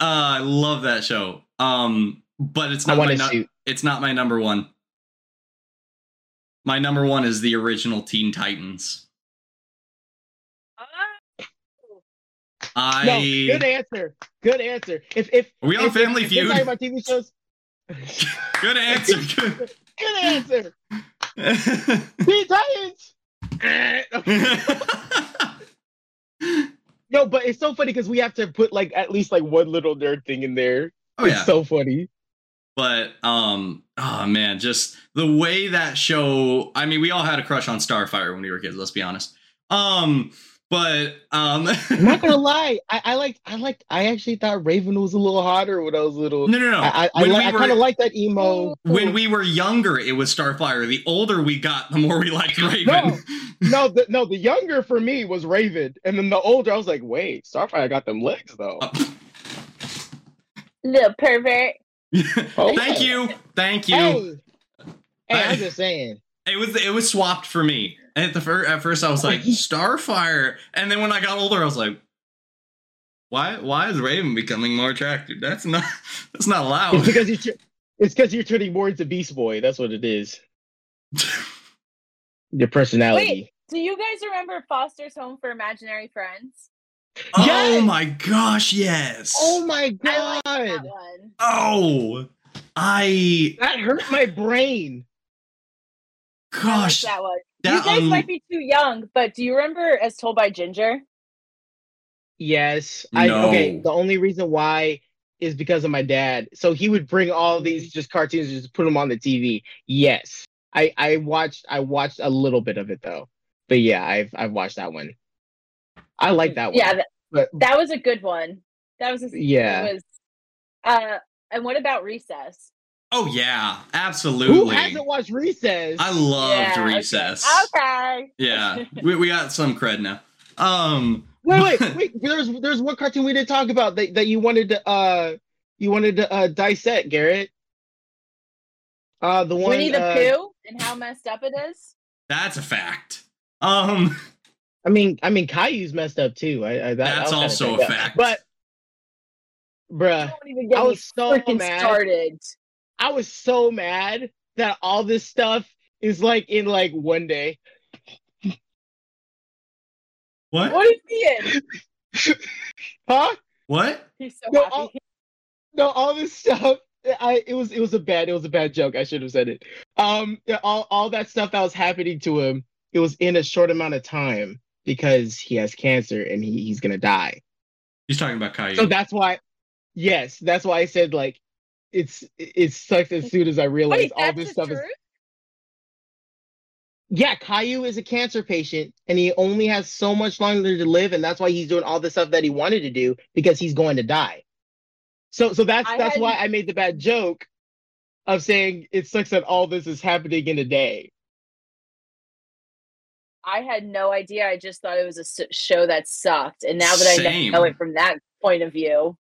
I love that show. Um, but it's not my. No- it's not my number one. My number one is the original Teen Titans. I. No, good answer. Good answer. If if are we on if, Family if, Feud? If you're talking about T V shows. Good answer. Good, good answer. Teen Titans. No, but it's so funny because we have to put like at least like one little nerd thing in there. Oh, it's yeah. so funny. But um, oh man, just the way that show. I mean, we all had a crush on Starfire when we were kids. Let's be honest. Um, but um, I'm not gonna lie. I, I liked. I liked. I actually thought Raven was a little hotter when I was little. No, no, no. I, I, I, li- we I kind of like that emo. When we were younger, it was Starfire. The older we got, the more we liked Raven. No, no, the, no. The younger for me was Raven, and then the older I was like, wait, Starfire got them legs though. Little pervert. Oh, thank yeah. you, thank you. Hey, hey I, I'm just saying. It was it was swapped for me. At the fir- at first, I was like Starfire, and then when I got older, I was like, "Why? Why is Raven becoming more attractive? That's not. That's not allowed." It's because you're. Tr- it's because you're turning more into Beast Boy. That's what it is. Your personality. Wait, do you guys remember Foster's Home for Imaginary Friends? Oh yes! My gosh! Yes. Oh my god. I like that one. Oh, I. That hurt my brain. Gosh. I like that one. That you guys um, might be too young, but do you remember As Told by Ginger? Yes. I no. Okay, the only reason why is because of my dad. So he would bring all these just cartoons and just put them on the T V. Yes. I, I watched I watched a little bit of it though. But yeah, I've I've watched that one. I like that one. Yeah, that, but, that was a good one. That was a, yeah. It was uh And what about Recess? Oh, yeah, absolutely. Who hasn't watched Recess? I loved yeah, Recess. Okay. okay. Yeah, we, we got some cred now. Um, wait, wait, wait. There's there's one cartoon we didn't talk about that, that you wanted to uh you wanted to uh, dissect, Garrett. Uh, the one Winnie the uh, Pooh and how messed up it is. That's a fact. Um, I mean, I mean, Caillou's messed up too. I, I that, that's I also a fact. But, bruh, I was so mad. Started. I was so mad that all this stuff is like in like one day. What? What is he in? Huh? What? He's so no, happy. All, no, all this stuff. I it was it was a bad it was a bad joke. I should have said it. Um, all all that stuff that was happening to him, it was in a short amount of time because he has cancer and he, he's gonna die. He's talking about Caillou. So that's why. Yes, that's why I said like. It's it sucked as soon as I realized Wait, all this stuff truth? is. Yeah, Caillou is a cancer patient, and he only has so much longer to live, and that's why he's doing all the stuff that he wanted to do because he's going to die. So, so that's I that's had... why I made the bad joke of saying it sucks that all this is happening in a day. I had no idea. I just thought it was a show that sucked, and now that Same. I know it from that point of view.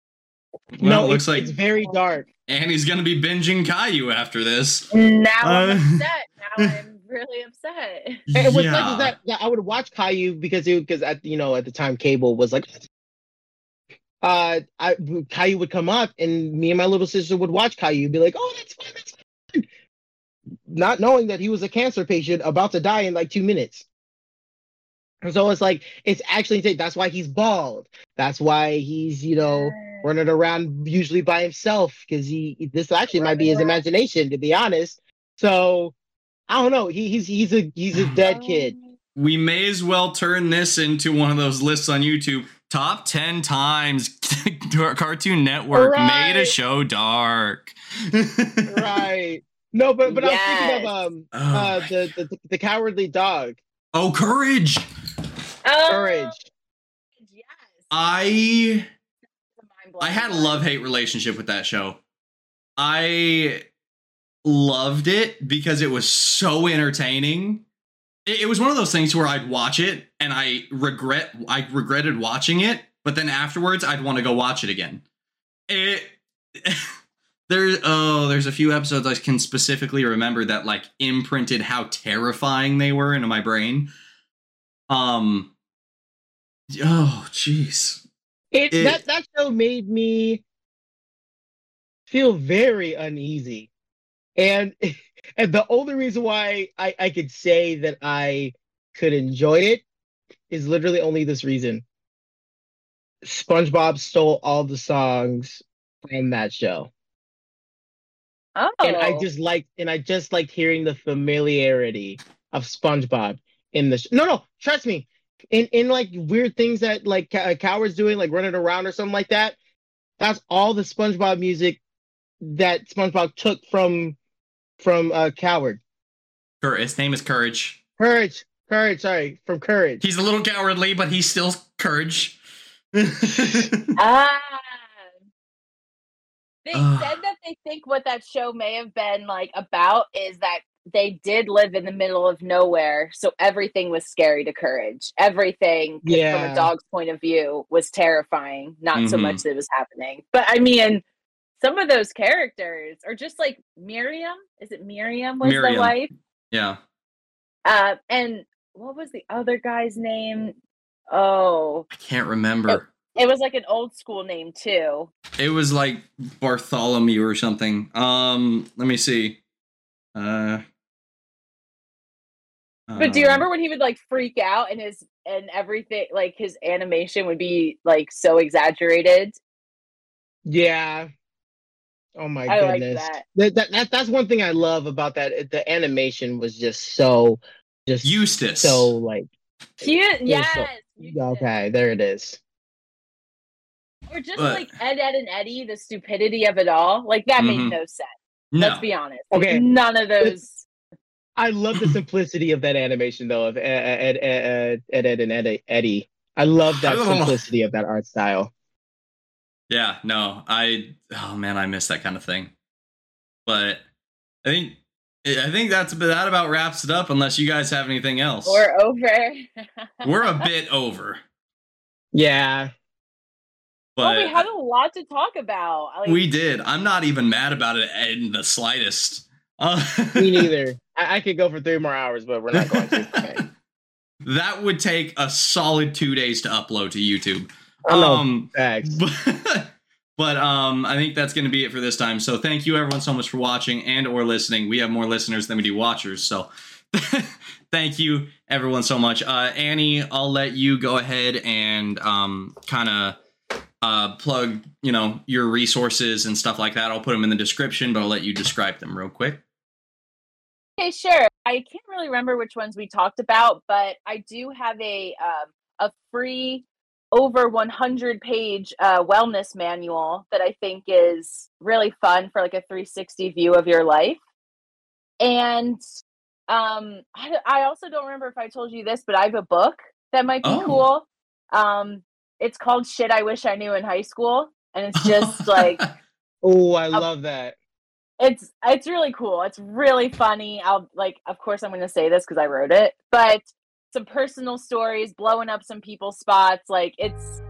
Well, no, it looks it's, like it's very dark. Annie's gonna be binging Caillou after this. Now uh, I'm upset. Now I'm really upset. And what's yeah. like is that, that I would watch Caillou because it because at you know at the time cable was like, uh, I Caillou would come up and me and my little sister would watch Caillou and be like, oh, that's fun, that's fun, not knowing that he was a cancer patient about to die in like two minutes. And so it's like it's actually that's why he's bald. That's why he's you know. running around usually by himself because he this actually might be his imagination, to be honest. So I don't know. He, he's he's a he's a dead kid. We may as well turn this into one of those lists on YouTube. Top ten times Cartoon Network right. made a show dark. Right. No, but but yes. I was thinking of um oh uh the, the the Cowardly Dog. Oh, Courage. Oh. Courage. Yes. I. I had a love-hate relationship with that show. I loved it because it was so entertaining. It, it was one of those things where I'd watch it and I regret I regretted watching it, but then afterwards I'd want to go watch it again. It there's oh, there's a few episodes I can specifically remember that like imprinted how terrifying they were into my brain. Um oh jeez. It, it that that show made me feel very uneasy, and and the only reason why I, I could say that I could enjoy it is literally only this reason. SpongeBob stole all the songs from that show. Oh, and I just liked and I just liked hearing the familiarity of SpongeBob in the sh- no no trust me. In in like weird things that like uh, Coward's doing, like running around or something like that. That's all the SpongeBob music that SpongeBob took from from uh, Coward. His name is Courage. Courage, Courage. Sorry, from Courage. He's a little cowardly, but he's still Courage. Ah, they uh. said that they think what that show may have been like about is that. They did live in the middle of nowhere, so everything was scary to Courage. Everything, yeah. from a dog's point of view, was terrifying. Not mm-hmm. so much that it was happening. But, I mean, some of those characters are just like Miriam. Is it Miriam was Miriam. the wife? Yeah. Uh, and what was the other guy's name? Oh. I can't remember. It, it was like an old school name, too. It was like Bartholomew or something. Um, let me see. Uh, but do you remember when he would like freak out and his and everything like his animation would be like so exaggerated? Yeah. Oh my I goodness! Like that. That, that, that that's one thing I love about that. The animation was just so just Eustace. So like cute. Yes. So, okay, there it is. Or just but. like Ed, Ed, and Eddie. The stupidity of it all. Like that mm-hmm. made no sense. No. Let's be honest. Okay, none of those. I love the simplicity of that animation, though, of Ed, Ed, Ed, Ed, Ed and Eddie. I love that simplicity of that art style. Yeah, no, I, oh man, I miss that kind of thing. But I think, I think that's that about wraps it up unless you guys have anything else. We're over. We're a bit over. Yeah. But well, we had a lot to talk about. Like, we did. I'm not even mad about it in the slightest. Uh, me neither. I-, I could go for three more hours, but we're not going to. Okay. That would take a solid two days to upload to YouTube. Um, Thanks. But, but um, I think that's going to be it for this time. So thank you everyone so much for watching and or listening. We have more listeners than we do watchers. So thank you everyone so much. Uh, Annie, I'll let you go ahead and um, kind of uh, plug, you know, your resources and stuff like that. I'll put them in the description, but I'll let you describe them real quick. Okay, sure. I can't really remember which ones we talked about, but I do have a um, a free over one hundred page uh, wellness manual that I think is really fun for like a three sixty view of your life. And um, I, I also don't remember if I told you this, but I have a book that might be oh. cool. Um, it's called Shit I Wish I Knew in High School. And it's just like... Oh, I a- love that. It's it's really cool. It's really funny. I'll like, of course, I'm going to say this because I wrote it, but some personal stories, blowing up some people's spots. Like it's,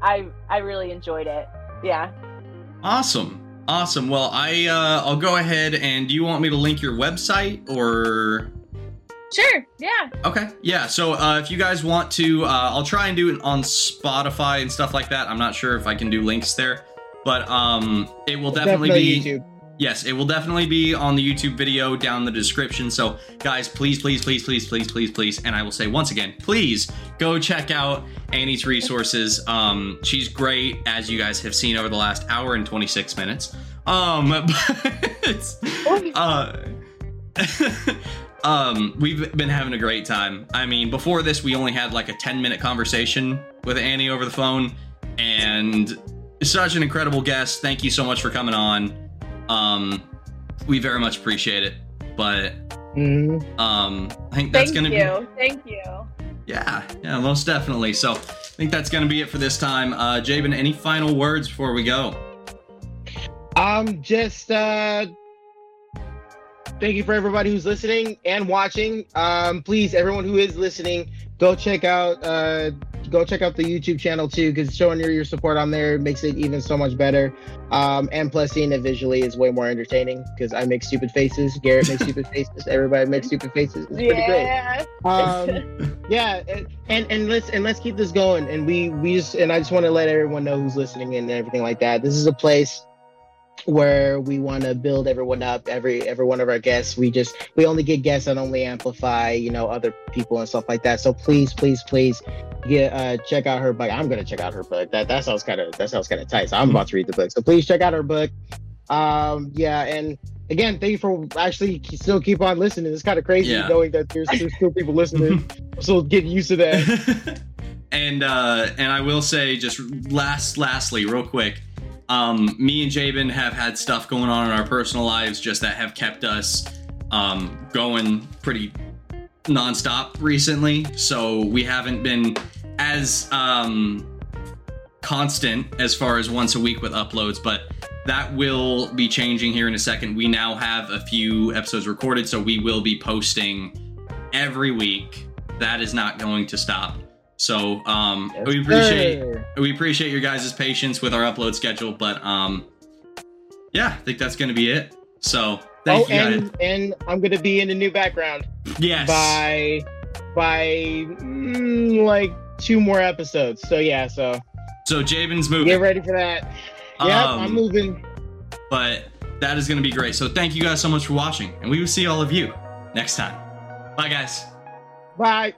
I I really enjoyed it. Yeah. Awesome. Awesome. Well, I uh, I'll go ahead and do you want me to link your website or? Sure. Yeah. Okay. Yeah. So uh, if you guys want to, uh, I'll try and do it on Spotify and stuff like that. I'm not sure if I can do links there, but um, it will definitely, definitely be. YouTube. Yes, it will definitely be on the YouTube video down in the description. So, guys, please, please, please, please, please, please, please. And I will say once again, please go check out Annie's resources. Um, she's great, as you guys have seen over the last hour and twenty-six minutes. Um, but, uh, um, we've been having a great time. I mean, before this, we only had like a ten minute conversation with Annie over the phone. And such an incredible guest. Thank you so much for coming on. Um, we very much appreciate it, but um, I think that's going to be. Thank you. Thank you. Yeah, yeah, most definitely. So I think that's going to be it for this time. Uh, Jabin, any final words before we go? Um, just uh, thank you for everybody who's listening and watching. Um, please, everyone who is listening, go check out uh, go check out the YouTube channel too, because showing your, your support on there makes it even so much better. Um, and plus, seeing it visually is way more entertaining because I make stupid faces, Garrett makes stupid faces, everybody makes stupid faces. It's yeah. pretty great. Um, yeah, and, and and let's and let's keep this going. And we we just and I just want to let everyone know who's listening and everything like that. This is a place where we want to build everyone up, every every one of our guests. We just we only get guests that only amplify, you know, other people and stuff like that. So please, please, please, yeah, uh, check out her book. I'm gonna check out her book. That that sounds kind of that sounds kind of tight. So I'm about to read the book. So please check out her book. Um, yeah, and again, thank you for actually still keep on listening. It's kind of crazy yeah. knowing that there's, there's still people listening. So get used to that. And uh, and I will say just last, lastly, real quick. Um, me and Jabin have had stuff going on in our personal lives just that have kept us um, going pretty nonstop recently. So we haven't been as um, constant as far as once a week with uploads, but that will be changing here in a second. We now have a few episodes recorded, so we will be posting every week. That is not going to stop. So um, yes, we appreciate sir. we appreciate your guys' patience with our upload schedule, but um, yeah, I think that's gonna be it. So thank oh, you and, guys. And I'm gonna be in a new background. Yes. By by mm, like two more episodes. So yeah. So so Jabin's moving. Get ready for that. Yeah, um, I'm moving. But that is gonna be great. So thank you guys so much for watching, and we will see all of you next time. Bye, guys. Bye.